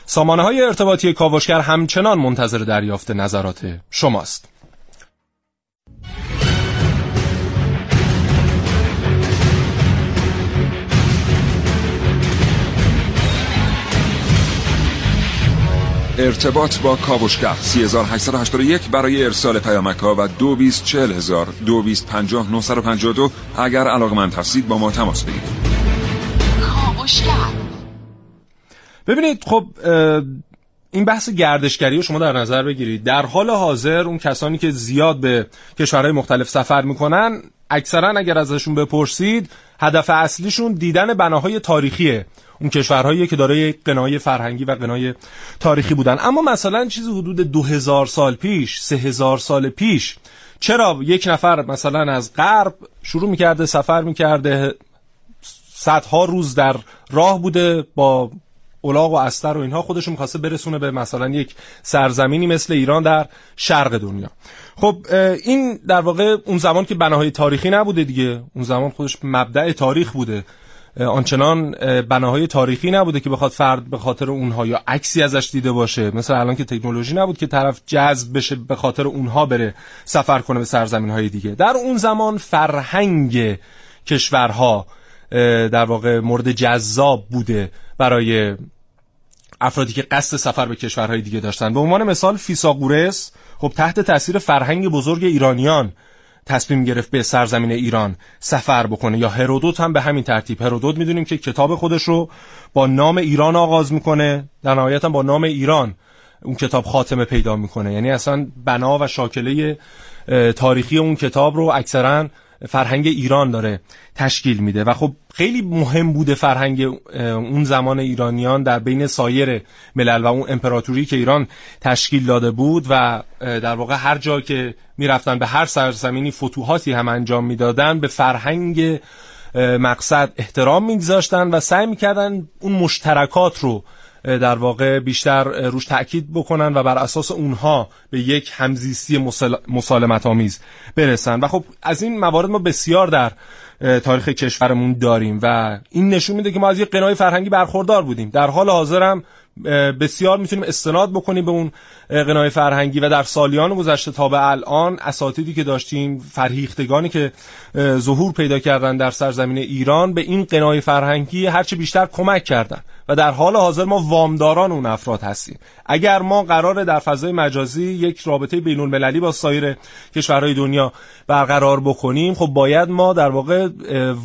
سامانه های ارتباطی کاوشگر همچنان منتظر دریافت نظرات شماست. ارتباط با کاوشگر سه هزار و هشتصد و هشتاد و یک برای ارسال پیامک‌ها و دو بیست چهل هزار دو بیست پنجاه نهصد و پنجاه و دو اگر علاقه‌مند هستید با ما تماس بگیرید. کاوشگر ببینید خب این بحث گردشگری رو شما در نظر بگیرید. در حال حاضر اون کسانی که زیاد به کشورهای مختلف سفر میکنن اکثرا اگر ازشون بپرسید هدف اصلیشون دیدن بناهای تاریخیه اون کشورهایی که دارای قنای فرهنگی و قنای تاریخی بودن. اما مثلا چیزی حدود دو هزار سال پیش سه هزار سال پیش چرا یک نفر مثلا از غرب شروع میکرده سفر میکرده صدها روز در راه بوده با اولاغ و استر و اینها خودشون می‌خواسته برسونه به مثلا یک سرزمینی مثل ایران در شرق دنیا. خب این در واقع اون زمان که بناهای تاریخی نبوده دیگه، اون زمان خودش مبدأ تاریخ بوده، آنچنان بناهای تاریخی نبوده که بخواد فرد به خاطر اونها یا عکسی ازش دیده باشه. مثلا الان که تکنولوژی نبود که طرف جذب بشه به خاطر اونها بره سفر کنه به سرزمین‌های دیگه. در اون زمان فرهنگ کشورها در واقع مورد جذاب بوده برای افرادی که قصد سفر به کشورهای دیگه داشتن. به عنوان مثال فیثاغورس خب تحت تاثیر فرهنگ بزرگ ایرانیان تصمیم گرفت به سرزمین ایران سفر بکنه. یا هرودوت هم به همین ترتیب. هرودوت میدونیم که کتاب خودش رو با نام ایران آغاز میکنه، در نهایت هم با نام ایران اون کتاب خاتمه پیدا میکنه. یعنی اصلا بنا و شاکله تاریخی اون کتاب رو اکثراً فرهنگ ایران داره تشکیل میده و خب خیلی مهم بوده فرهنگ اون زمان ایرانیان در بین سایر ملل و اون امپراتوری که ایران تشکیل داده بود و در واقع هر جا که میرفتن به هر سرزمینی فتوحاتی هم انجام میدادن به فرهنگ مقصد احترام میگذاشتن و سعی میکردن اون مشترکات رو در واقع بیشتر روش تأکید بکنن و بر اساس اونها به یک همزیستی مسالمت آمیز برسن. و خب از این موارد ما بسیار در تاریخ کشورمون داریم و این نشون میده که ما از یه غنای فرهنگی برخوردار بودیم. در حال حاضر هم بسیار میتونیم استناد بکنیم به اون غنای فرهنگی و در سالیان گذشته تا به الان اساتیدی که داشتیم، فرهیختگانی که ظهور پیدا کردن در سرزمین ایران، به این غنای فرهنگی هرچه بیشتر کمک کردن و در حال حاضر ما وامداران اون افراد هستیم. اگر ما قراره در فضای مجازی یک رابطه بین المللی با سایر کشورهای دنیا برقرار بکنیم، خب باید ما در واقع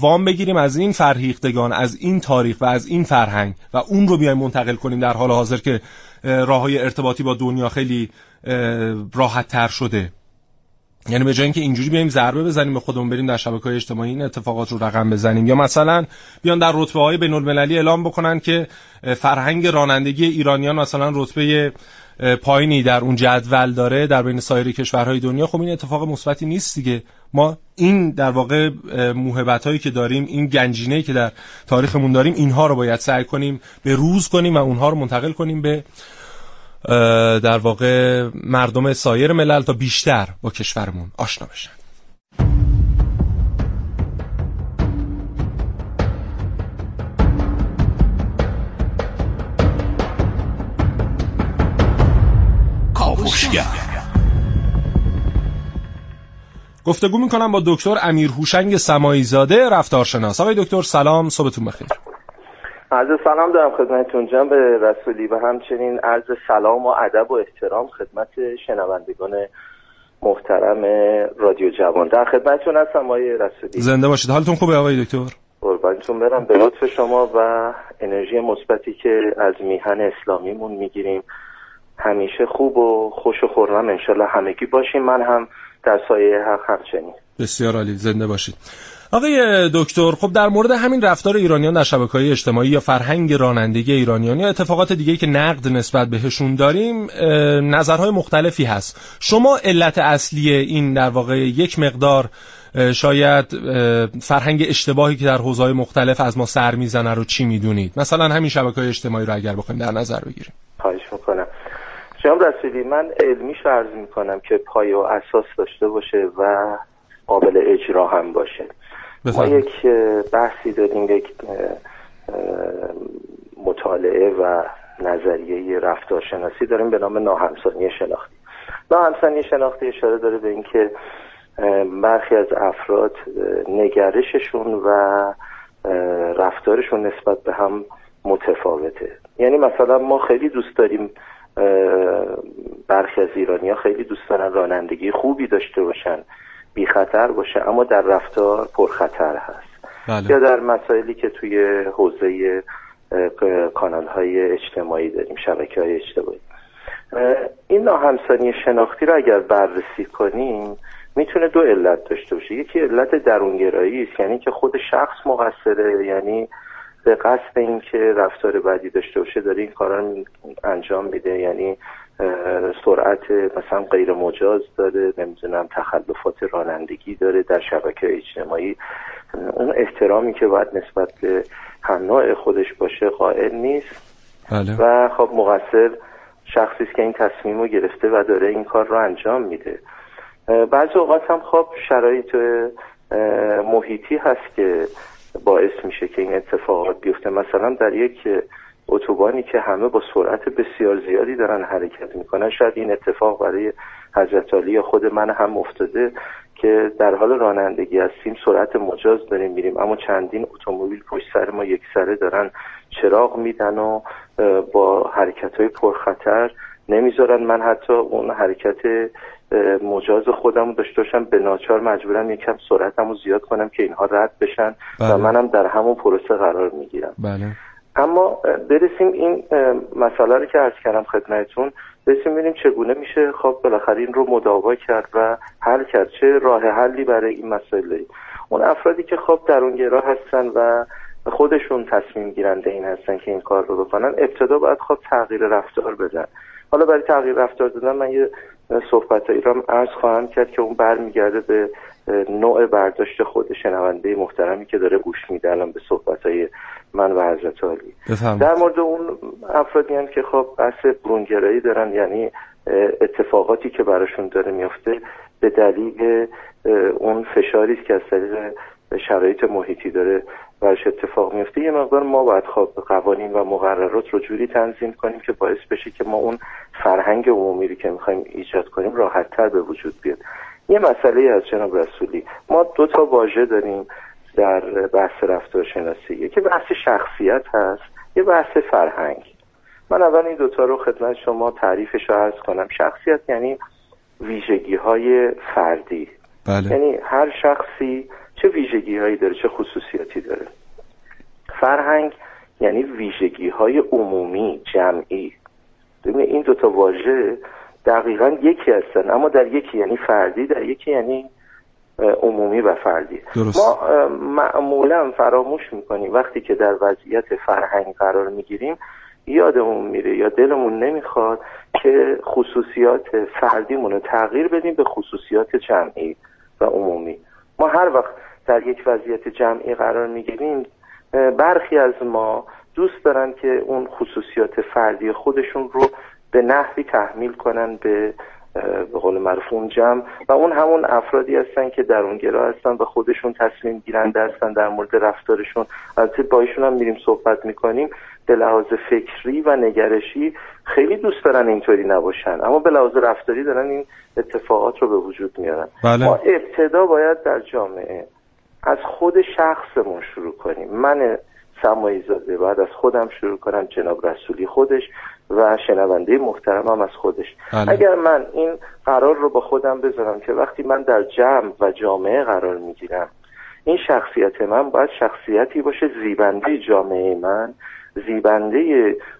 وام بگیریم از این فرهیختگان، از این تاریخ و از این فرهنگ و اون رو بیایم منتقل کنیم. در حال حاضر که راههای ارتباطی با دنیا خیلی راحت تر شده، یعنی به جای اینکه اینجوری بیایم ضربه بزنیم به خودمون، بریم در شبکه‌های اجتماعی این اتفاقات رو رقم بزنیم، یا مثلا بیان در رتبه‌های بین‌المللی اعلام بکنن که فرهنگ رانندگی ایرانیان مثلا رتبه پایینی در اون جدول داره در بین سایر کشورهای دنیا. خب این اتفاق مثبتی نیست دیگه. ما این در واقع موهبتایی که داریم، این گنجینه‌ای که در تاریخمون داریم، اینها رو باید سعی کنیم به روز کنیم و اونها رو منتقل کنیم به در واقع مردم سایر ملل تا بیشتر با کشورمون آشنا بشن. کاوشگر گفتگو میکنم با دکتر امیر هوشنگ سماعی زاده، رفتارشناس. آقای دکتر سلام، صبحتون بخیر. عرض سلام دارم خدمتتون جناب رسولی و همچنین عرض سلام و ادب و احترام خدمت شنوندگان محترم رادیو جوان. در خدمتتون هستم آقای رسولی. زنده باشید. حالتون خوبه آقای دکتر؟ قربانتون برم. به لطف شما و انرژی مثبتی که از میهن اسلامیمون میگیریم همیشه خوب و خوش و خرم انشالله همگی باشیم. من هم در سایه حق همچنین. بسیار عالی، زنده باشید آقای دکتر. خب در مورد همین رفتار ایرانیان در شبکه‌های اجتماعی یا فرهنگ رانندگی ایرانیان یا اتفاقات دیگه‌ای که نقد نسبت بهشون داریم نظرهای مختلفی هست. شما علت اصلی این در واقع یک مقدار شاید فرهنگ اشتباهی که در حوزه‌های مختلف از ما سر میزنه رو چی میدونید؟ مثلا همین شبکه‌های اجتماعی رو اگر بخوایم در نظر بگیریم. خواهش می‌کنم جناب رسولی. من علمیش عرض می‌کنم که پایه و اساس داشته باشه و قابل اجرا هم باشه. ما یک بحثی داریم، یک مطالعه و نظریه رفتارشناسی داریم به نام ناهمسانی شناختی. ناهمسانی شناختی اشاره داره به اینکه برخی از افراد نگرششون و رفتارشون نسبت به هم متفاوته. یعنی مثلا ما خیلی دوست داریم، برخی از ایرانی‌ها خیلی دوست دارن رانندگی خوبی داشته باشن، بی خطر باشه، اما در رفتار پرخطر هست. بله. یا در مسائلی که توی حوزه کانال‌های اجتماعی داریم، شبکه‌های اجتماعی، این ناهمسانی شناختی رو اگر بررسی کنیم میتونه دو علت داشته باشه. یکی علت درونگرایی است، یعنی که خود شخص مقصره، یعنی به قصد این که رفتار بدی داشته باشه داره این کارا انجام میده، یعنی سرعت مثلا غیر مجاز داره، نمیدونم تخلفات رانندگی داره. در شبکه اجتماعی اون احترامی که باید نسبت به هم نوع خودش باشه قائل نیست. بله. و خب مقصر شخصی است که این تصمیم رو گرفته و داره این کار رو انجام میده. بعضی اوقات هم خب شرایط محیطی هست که باعث میشه که این اتفاقات بیفته. مثلا در یک اتوبانی که همه با سرعت بسیار زیادی دارن حرکت میکنن، شاید این اتفاق برای حضرت علی یا خود من هم افتاده که در حال رانندگی هستیم، سرعت مجاز داریم میریم، اما چندین اتومبیل پشت سر ما یکسره دارن چراغ میدن و با حرکت‌های پرخطر نمیذارن من حتی اون حرکت مجاز خودم رو داشته باشم. به ناچار مجبورم یکم سرعتم رو زیاد کنم که اینها رد بشن. بله. و منم در همون پروسه قرار میگیرم. بله. اما برسیم این مسئله رو که عرض کردم خدمتتون، برسیم ببینیم چگونه میشه خب بالاخره این رو مداوا کرد و حل کرد. چه راه حلی برای این مسئله؟ اون افرادی که خب درونگرا هستن و خودشون تصمیم گیرنده این هستن که این کار رو بکنن، ابتدا باید خب تغییر رفتار بدن. حالا برای تغییر رفتار دادن من یه صحبتایی رو عرض خواهم کرد که اون برمیگرده به نوع برداشت خود شنونده محترمی که داره گوش میده الان به صحبتای من و حضرت عالی. در مورد اون افرادی هم که خب بحث برونگرایی دارن، یعنی اتفاقاتی که براشون داره میفته به دلیل اون فشاری که از طریق شرایط محیطی داره برش اتفاق میفته، یه مقدار ما باید خواب قوانین و مقررات رو جوری تنظیم کنیم که باعث بشه که ما اون فرهنگ عمومی که میخوایم ایجاد کنیم راحت‌تر به وجود بیاد. یه مسئله از جناب رسولی، ما دو تا واژه داریم در بحث رفتارشناسی، یکی بحث شخصیت هست، یه بحث فرهنگ. من اول این دوتا رو خدمت شما تعریفش رو عرض کنم. شخصیت یعنی ویژگی‌های فردی، بله. یعنی هر شخصی چه ویژگی‌هایی داره، چه خصوصیاتی داره. فرهنگ یعنی ویژگی‌های عمومی، جمعی. ببینید این دوتا واژه دقیقاً یکی هستن، اما در یکی یعنی فردی، در یکی یعنی عمومی و فردی. درست. ما معمولاً فراموش می‌کنیم وقتی که در وضعیت فرهنگ قرار می‌گیریم، یادمون میره یا دلمون نمیخواد که خصوصیات فردیمون رو تغییر بدیم به خصوصیات جمعی و عمومی. ما هر وقت در یک وضعیت جمعی قرار میگیریم، برخی از ما دوست دارن که اون خصوصیات فردی خودشون رو به نحوی تحمیل کنن به به قول معروف جمع، و اون همون افرادی هستن که درونگرا هستن و خودشون تصمیم گیرنده هستن در مورد رفتارشون. البته با ایشون هم میریم صحبت میکنیم، به لحاظ فکری و نگرشی خیلی دوست دارن اینطوری نباشن، اما به لحاظ رفتاری دارن این اتفاقات رو به وجود میارن. بله. ما ابتدا باید در جامعه از خود شخصمون شروع کنیم. من سمایی زاده بعد از خودم شروع کنم، جناب رسولی خودش و شنونده محترمم از خودش. بله. اگر من این قرار رو با خودم بذارم که وقتی من در جمع و جامعه قرار میگیرم، این شخصیت من باید شخصیتی باشه زیبنده جامعه من، زیبنده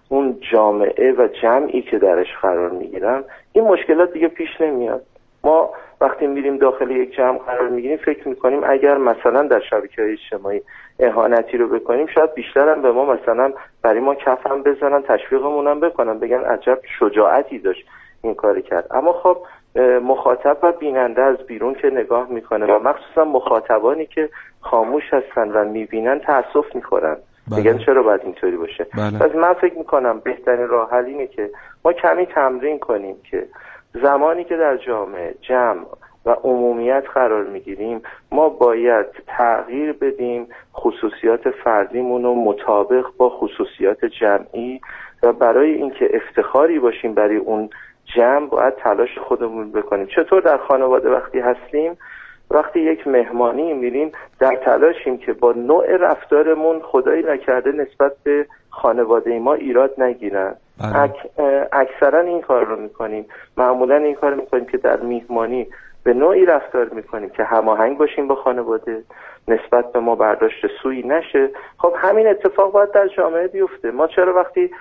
اون جامعه و جمعی که درش قرار میگیرم، این مشکلات دیگه پیش نمیاد. ما وقتی میریم داخل یک جمع قرار میگیریم، فکر میکنیم اگر مثلا در شبکه‌های اجتماعی اهانتی رو بکنیم، شاید بیشتر هم به ما مثلا برای ما کف هم بزنن، تشویقمون هم بکنن، بگن عجب شجاعتی داشت این کار کرد. اما خب مخاطب و بیننده از بیرون که نگاه میکنه و مخصوصا مخاطبانی که خاموش هستن و میبینن، تأسف میخورن، میگن چرا باید اینطوری باشه. پس من فکر میکنم بهترین راه حل اینه که ما کمی تمرین کنیم که زمانی که در جامعه، جمع و عمومیت قرار میگیریم، ما باید تغییر بدیم خصوصیات فردیمون رو مطابق با خصوصیات جمعی، و برای اینکه افتخاری باشیم برای اون جمع باید تلاش خودمون بکنیم. چطور در خانواده وقتی هستیم، وقتی یک مهمانی میریم، در تلاشیم که با نوع رفتارمون خدایی نکرده نسبت به خانواده ما ایراد نگیرن. اک... اکثرا این کار رو میکنیم. معمولا این کار رو میکنیم که در مهمانی به نوعی رفتار میکنیم که هماهنگ باشیم با خانواده، نسبت به ما برداشت سوی نشه. خب همین اتفاق باید در جامعه بیفته. ما چرا وقتی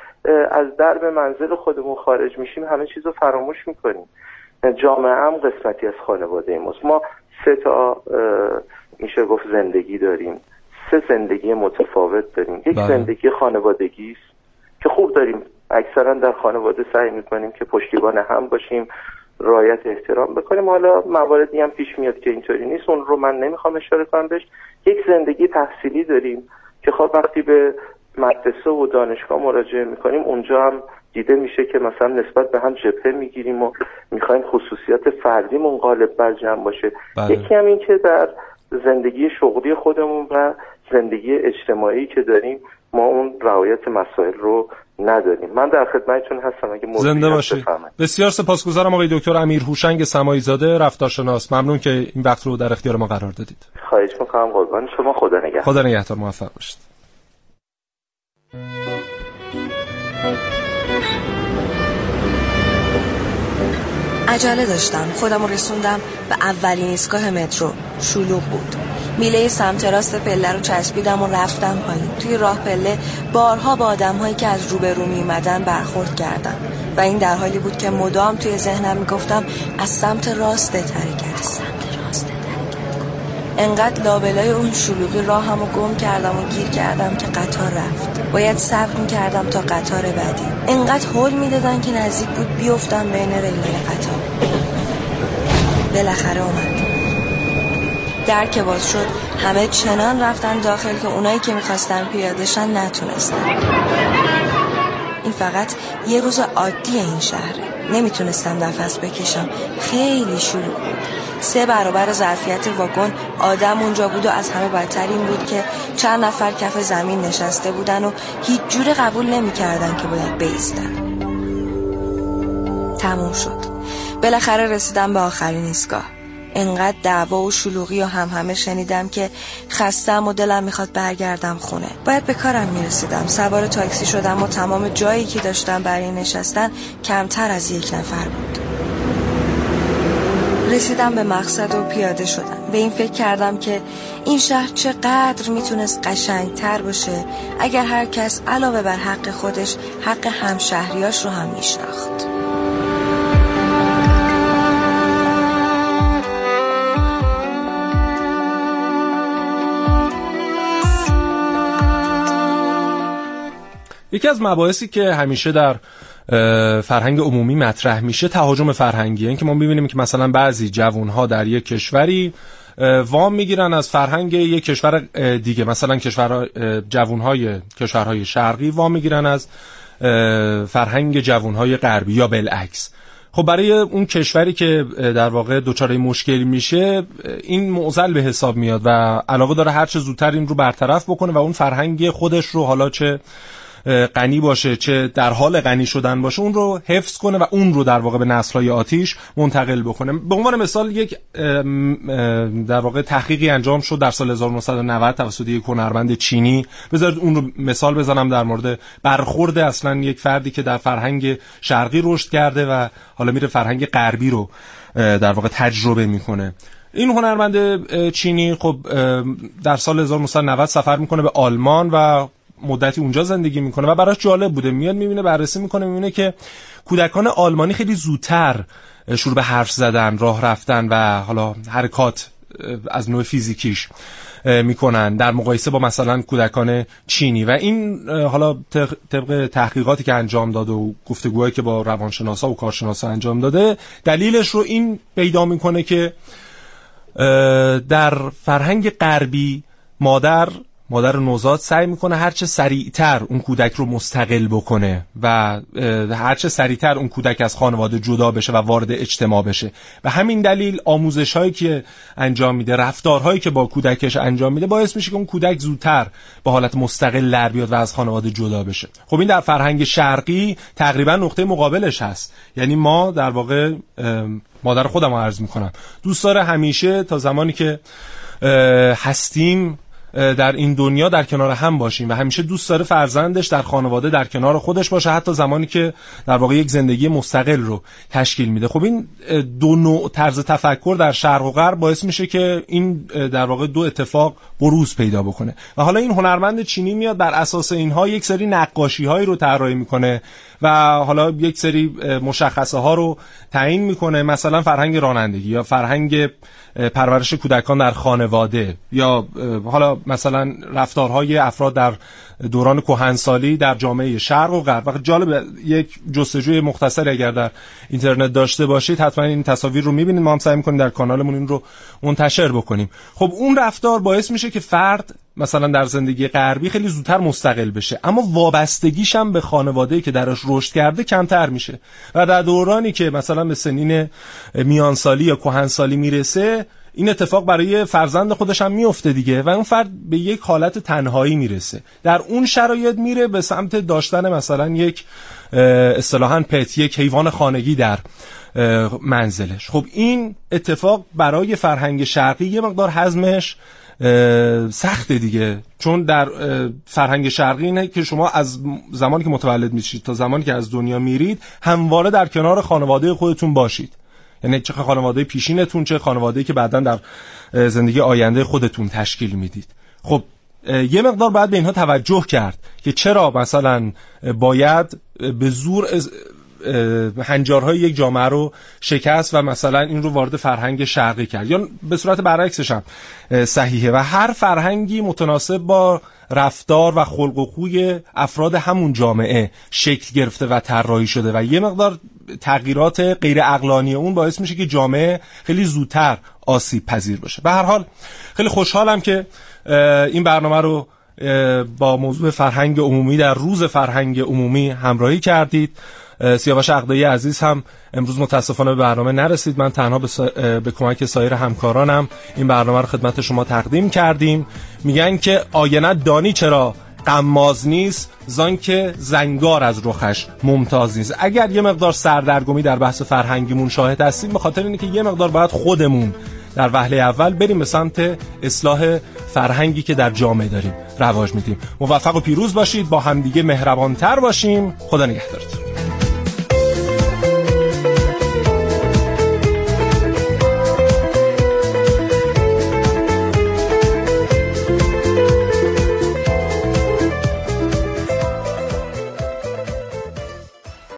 از درب منزل خودمون خارج میشیم همه چیز رو فراموش میکنیم؟ جامعه هم قسمتی از خانواده ماست. ما سه تا میشه گفت زندگی داریم، سه زندگی متفاوت داریم. یک بله. زندگی خانوادگی است که خوب داریم، اکثرا در خانواده سعی میکنیم که پشتیبان هم باشیم، رعایت احترام بکنیم. حالا مواردی هم پیش میاد که اینطوری نیست، اون رو من نمیخوام اشاره کنم بهش. یک زندگی تحصیلی داریم که خب وقتی به مدرسه و دانشگاه مراجعه میکنیم، اونجا هم دیده میشه که مثلا نسبت به هم جبهه میگیریم و میخوایم خصوصیات فردیمون غالب بر جمع باشه. بله. یکی هم این که در زندگی شغلی خودمون و زندگی اجتماعی که داریم، ما اون رعایت مسائل رو نداریم. من در خدمتتون هستم اگه موضوعی زنده باشید. بسیار سپاسگزارم آقای دکتر امیر هوشنگ سمایی زاده، رفتارشناس. ممنون که این وقت رو در اختیار ما قرار دادید. خواهش می‌کنم، قربان شما. خدا نگهدار. خدا نگهدار، موفق باشید. عجله داشتم، خودم رو رسوندم به اولین ایستگاه مترو. شلوغ بود. میله سمت راست پله رو چسبیدم و رفتم پایین. توی راه پله بارها با آدم‌هایی که از روبرو می‌اومدن برخورد کردم، و این در حالی بود که مدام توی ذهنم می‌گفتم از سمت راست حرکت، از سمت راست حرکت کن. انقدر لابلای اون شلوغی راهمو گم کردم و گیر کردم که قطار رفت. باید صبر می‌کردم تا قطار بعدی. انقدر هول می‌دادن که نزدیک بود بیفتم بین ریل‌های قطار. بالاخره اومد. در که باز شد، همه چنان رفتن داخل که اونایی که میخواستن پیاده‌شن نتونستن. این فقط یه روز عادی این شهره. نمیتونستم نفس بکشم. خیلی شلوغ بود. سه برابر ظرفیت واگن آدم اونجا بود و از همه بدتر این بود که چند نفر کف زمین نشسته بودن و هیچ جور قبول نمیکردن که باید بایستن. تموم شد. بالاخره رسیدم به آخرین ایستگاه. انقدر دعوا و شلوغی و همهمه شنیدم که خستم و دلم میخواد برگردم خونه. باید به کارم میرسیدم. سوار تاکسی شدم و تمام جایی که داشتم برای نشستن کمتر از یک نفر بود. رسیدم به مقصد و پیاده شدم. به این فکر کردم که این شهر چقدر میتونست قشنگتر باشه اگر هر کس علاوه بر حق خودش حق همشهریاش رو هم میشناخت. یکی از مباحثی که همیشه در فرهنگ عمومی مطرح میشه تهاجم فرهنگیه. این که ما میبینیم که مثلا بعضی جوانها در یک کشوری وام میگیرن از فرهنگ یک کشور دیگه، مثلا کشور جوانهای کشورهای شرقی وام میگیرن از فرهنگ جوانهای غربی یا بالعکس. خب برای اون کشوری که در واقع دوچاره مشکل میشه این معضل به حساب میاد و علاقه داره هر چه زودتر این رو برطرف بکنه و اون فرهنگ خودش رو، حالا چه غنی باشه چه در حال غنی شدن باشه، اون رو حفظ کنه و اون رو در واقع به نسل‌های آتیش منتقل بکنه. به عنوان مثال یک در واقع تحقیقی انجام شد در سال هزار و نهصد و نود توسط یک هنرمند چینی. بذارید اون رو مثال بزنم در مورد برخورد اصلا یک فردی که در فرهنگ شرقی رشد کرده و حالا میره فرهنگ غربی رو در واقع تجربه میکنه. این هنرمند چینی خب در سال هزار و نهصد و نود سفر میکنه به آلمان و مدتی اونجا زندگی میکنه و براش جالب بوده. میاد میبینه، بررسی میکنه، میبینه که کودکان آلمانی خیلی زودتر شروع به حرف زدن، راه رفتن و حالا حرکات از نوع فیزیکیش میکنن در مقایسه با مثلا کودکان چینی. و این حالا طبق تحقیقاتی که انجام داده و گفتگوهایی که با روانشناسا و کارشناسا انجام داده دلیلش رو این پیدا میکنه که در فرهنگ غربی مادر مادر نوزاد سعی میکنه هرچه سریعتر اون کودک رو مستقل بکنه و هرچه سریعتر اون کودک از خانواده جدا بشه و وارد اجتماع بشه. و همین دلیل آموزش هایی که انجام میده، رفتارهایی که با کودکش انجام میده باعث میشه که اون کودک زودتر به حالت مستقل در بیاد و از خانواده جدا بشه. خب این در فرهنگ شرقی تقریبا نقطه مقابلش هست. یعنی ما در واقع، مادر خودم عرض میکنم، دوست داره همیشه تا زمانی که هستیم در این دنیا در کنار هم باشیم و همیشه دوست داره فرزندش در خانواده در کنار خودش باشه، حتی زمانی که در واقع یک زندگی مستقل رو تشکیل میده. خب این دو نوع طرز تفکر در شرق و غرب باعث میشه که این در واقع دو اتفاق بروز پیدا بکنه. و حالا این هنرمند چینی میاد بر اساس اینها یک سری نقاشی هایی رو طراحی میکنه و حالا یک سری مشخصه ها رو تعیین میکنه، مثلا فرهنگ رانندگی یا فرهنگ پرورش کودکان در خانواده یا حالا مثلا رفتارهای افراد در دوران کهنسالی در جامعه شرق و غرب. و جالب، یک جستجوی مختصر اگر در اینترنت داشته باشید حتما این تصاویر رو میبینید. ما هم سعی میکنیم در کانالمون این رو منتشر بکنیم. خب اون رفتار باعث میشه که فرد مثلا در زندگی غربی خیلی زودتر مستقل بشه، اما وابستگیش هم به خانواده‌ای که درش رشد کرده کمتر میشه و در دورانی که مثلا به سنین میانسالی یا کهنسالی میرسه این اتفاق برای فرزند خودش هم میفته دیگه و اون فرد به یک حالت تنهایی میرسه. در اون شرایط میره به سمت داشتن مثلا یک اصطلاحاً پت، یک حیوان خانگی در منزلش. خب این اتفاق برای فرهنگ شرقی یه مقدار هضمش سخته دیگه، چون در فرهنگ شرقی اینه که شما از زمانی که متولد میشید تا زمانی که از دنیا میرید همواره در کنار خانواده خودتون باشید. یعنی چه خانواده پیشینتون چه خانواده‌ای که بعداً در زندگی آینده خودتون تشکیل میدید. خب یه مقدار باید به اینها توجه کرد که چرا مثلا باید به زور هنجارهای یک جامعه رو شکست و مثلا این رو وارد فرهنگ شرقی کرد، یا به صورت برعکسش هم صحیحه. و هر فرهنگی متناسب با رفتار و خلق و خوی افراد همون جامعه شکل گرفته و طراحی شده و یه مقدار تغییرات غیر عقلانی اون باعث میشه که جامعه خیلی زودتر آسیب پذیر باشه. به هر حال خیلی خوشحالم که این برنامه رو با موضوع فرهنگ عمومی در روز فرهنگ عمومی همراهی کردید. سیاوش عقدایی عزیز هم امروز متاسفانه به برنامه نرسید. من تنها به, سا... به کمک سایر همکارانم این برنامه رو خدمت شما تقدیم کردیم. میگن که آینه دانی چرا قماز نیست، زان که زنگار از رخش ممتاز نیست. اگر یه مقدار سردرگمی در بحث فرهنگیمون شاهد هستیم، به خاطر اینه که یه مقدار باید خودمون در وهله اول بریم به سمت اصلاح فرهنگی که در جامعه داریم رواج میدیم. موفق و پیروز باشید، با همدیگه مهربان‌تر باشیم. خدا نگهدارتون.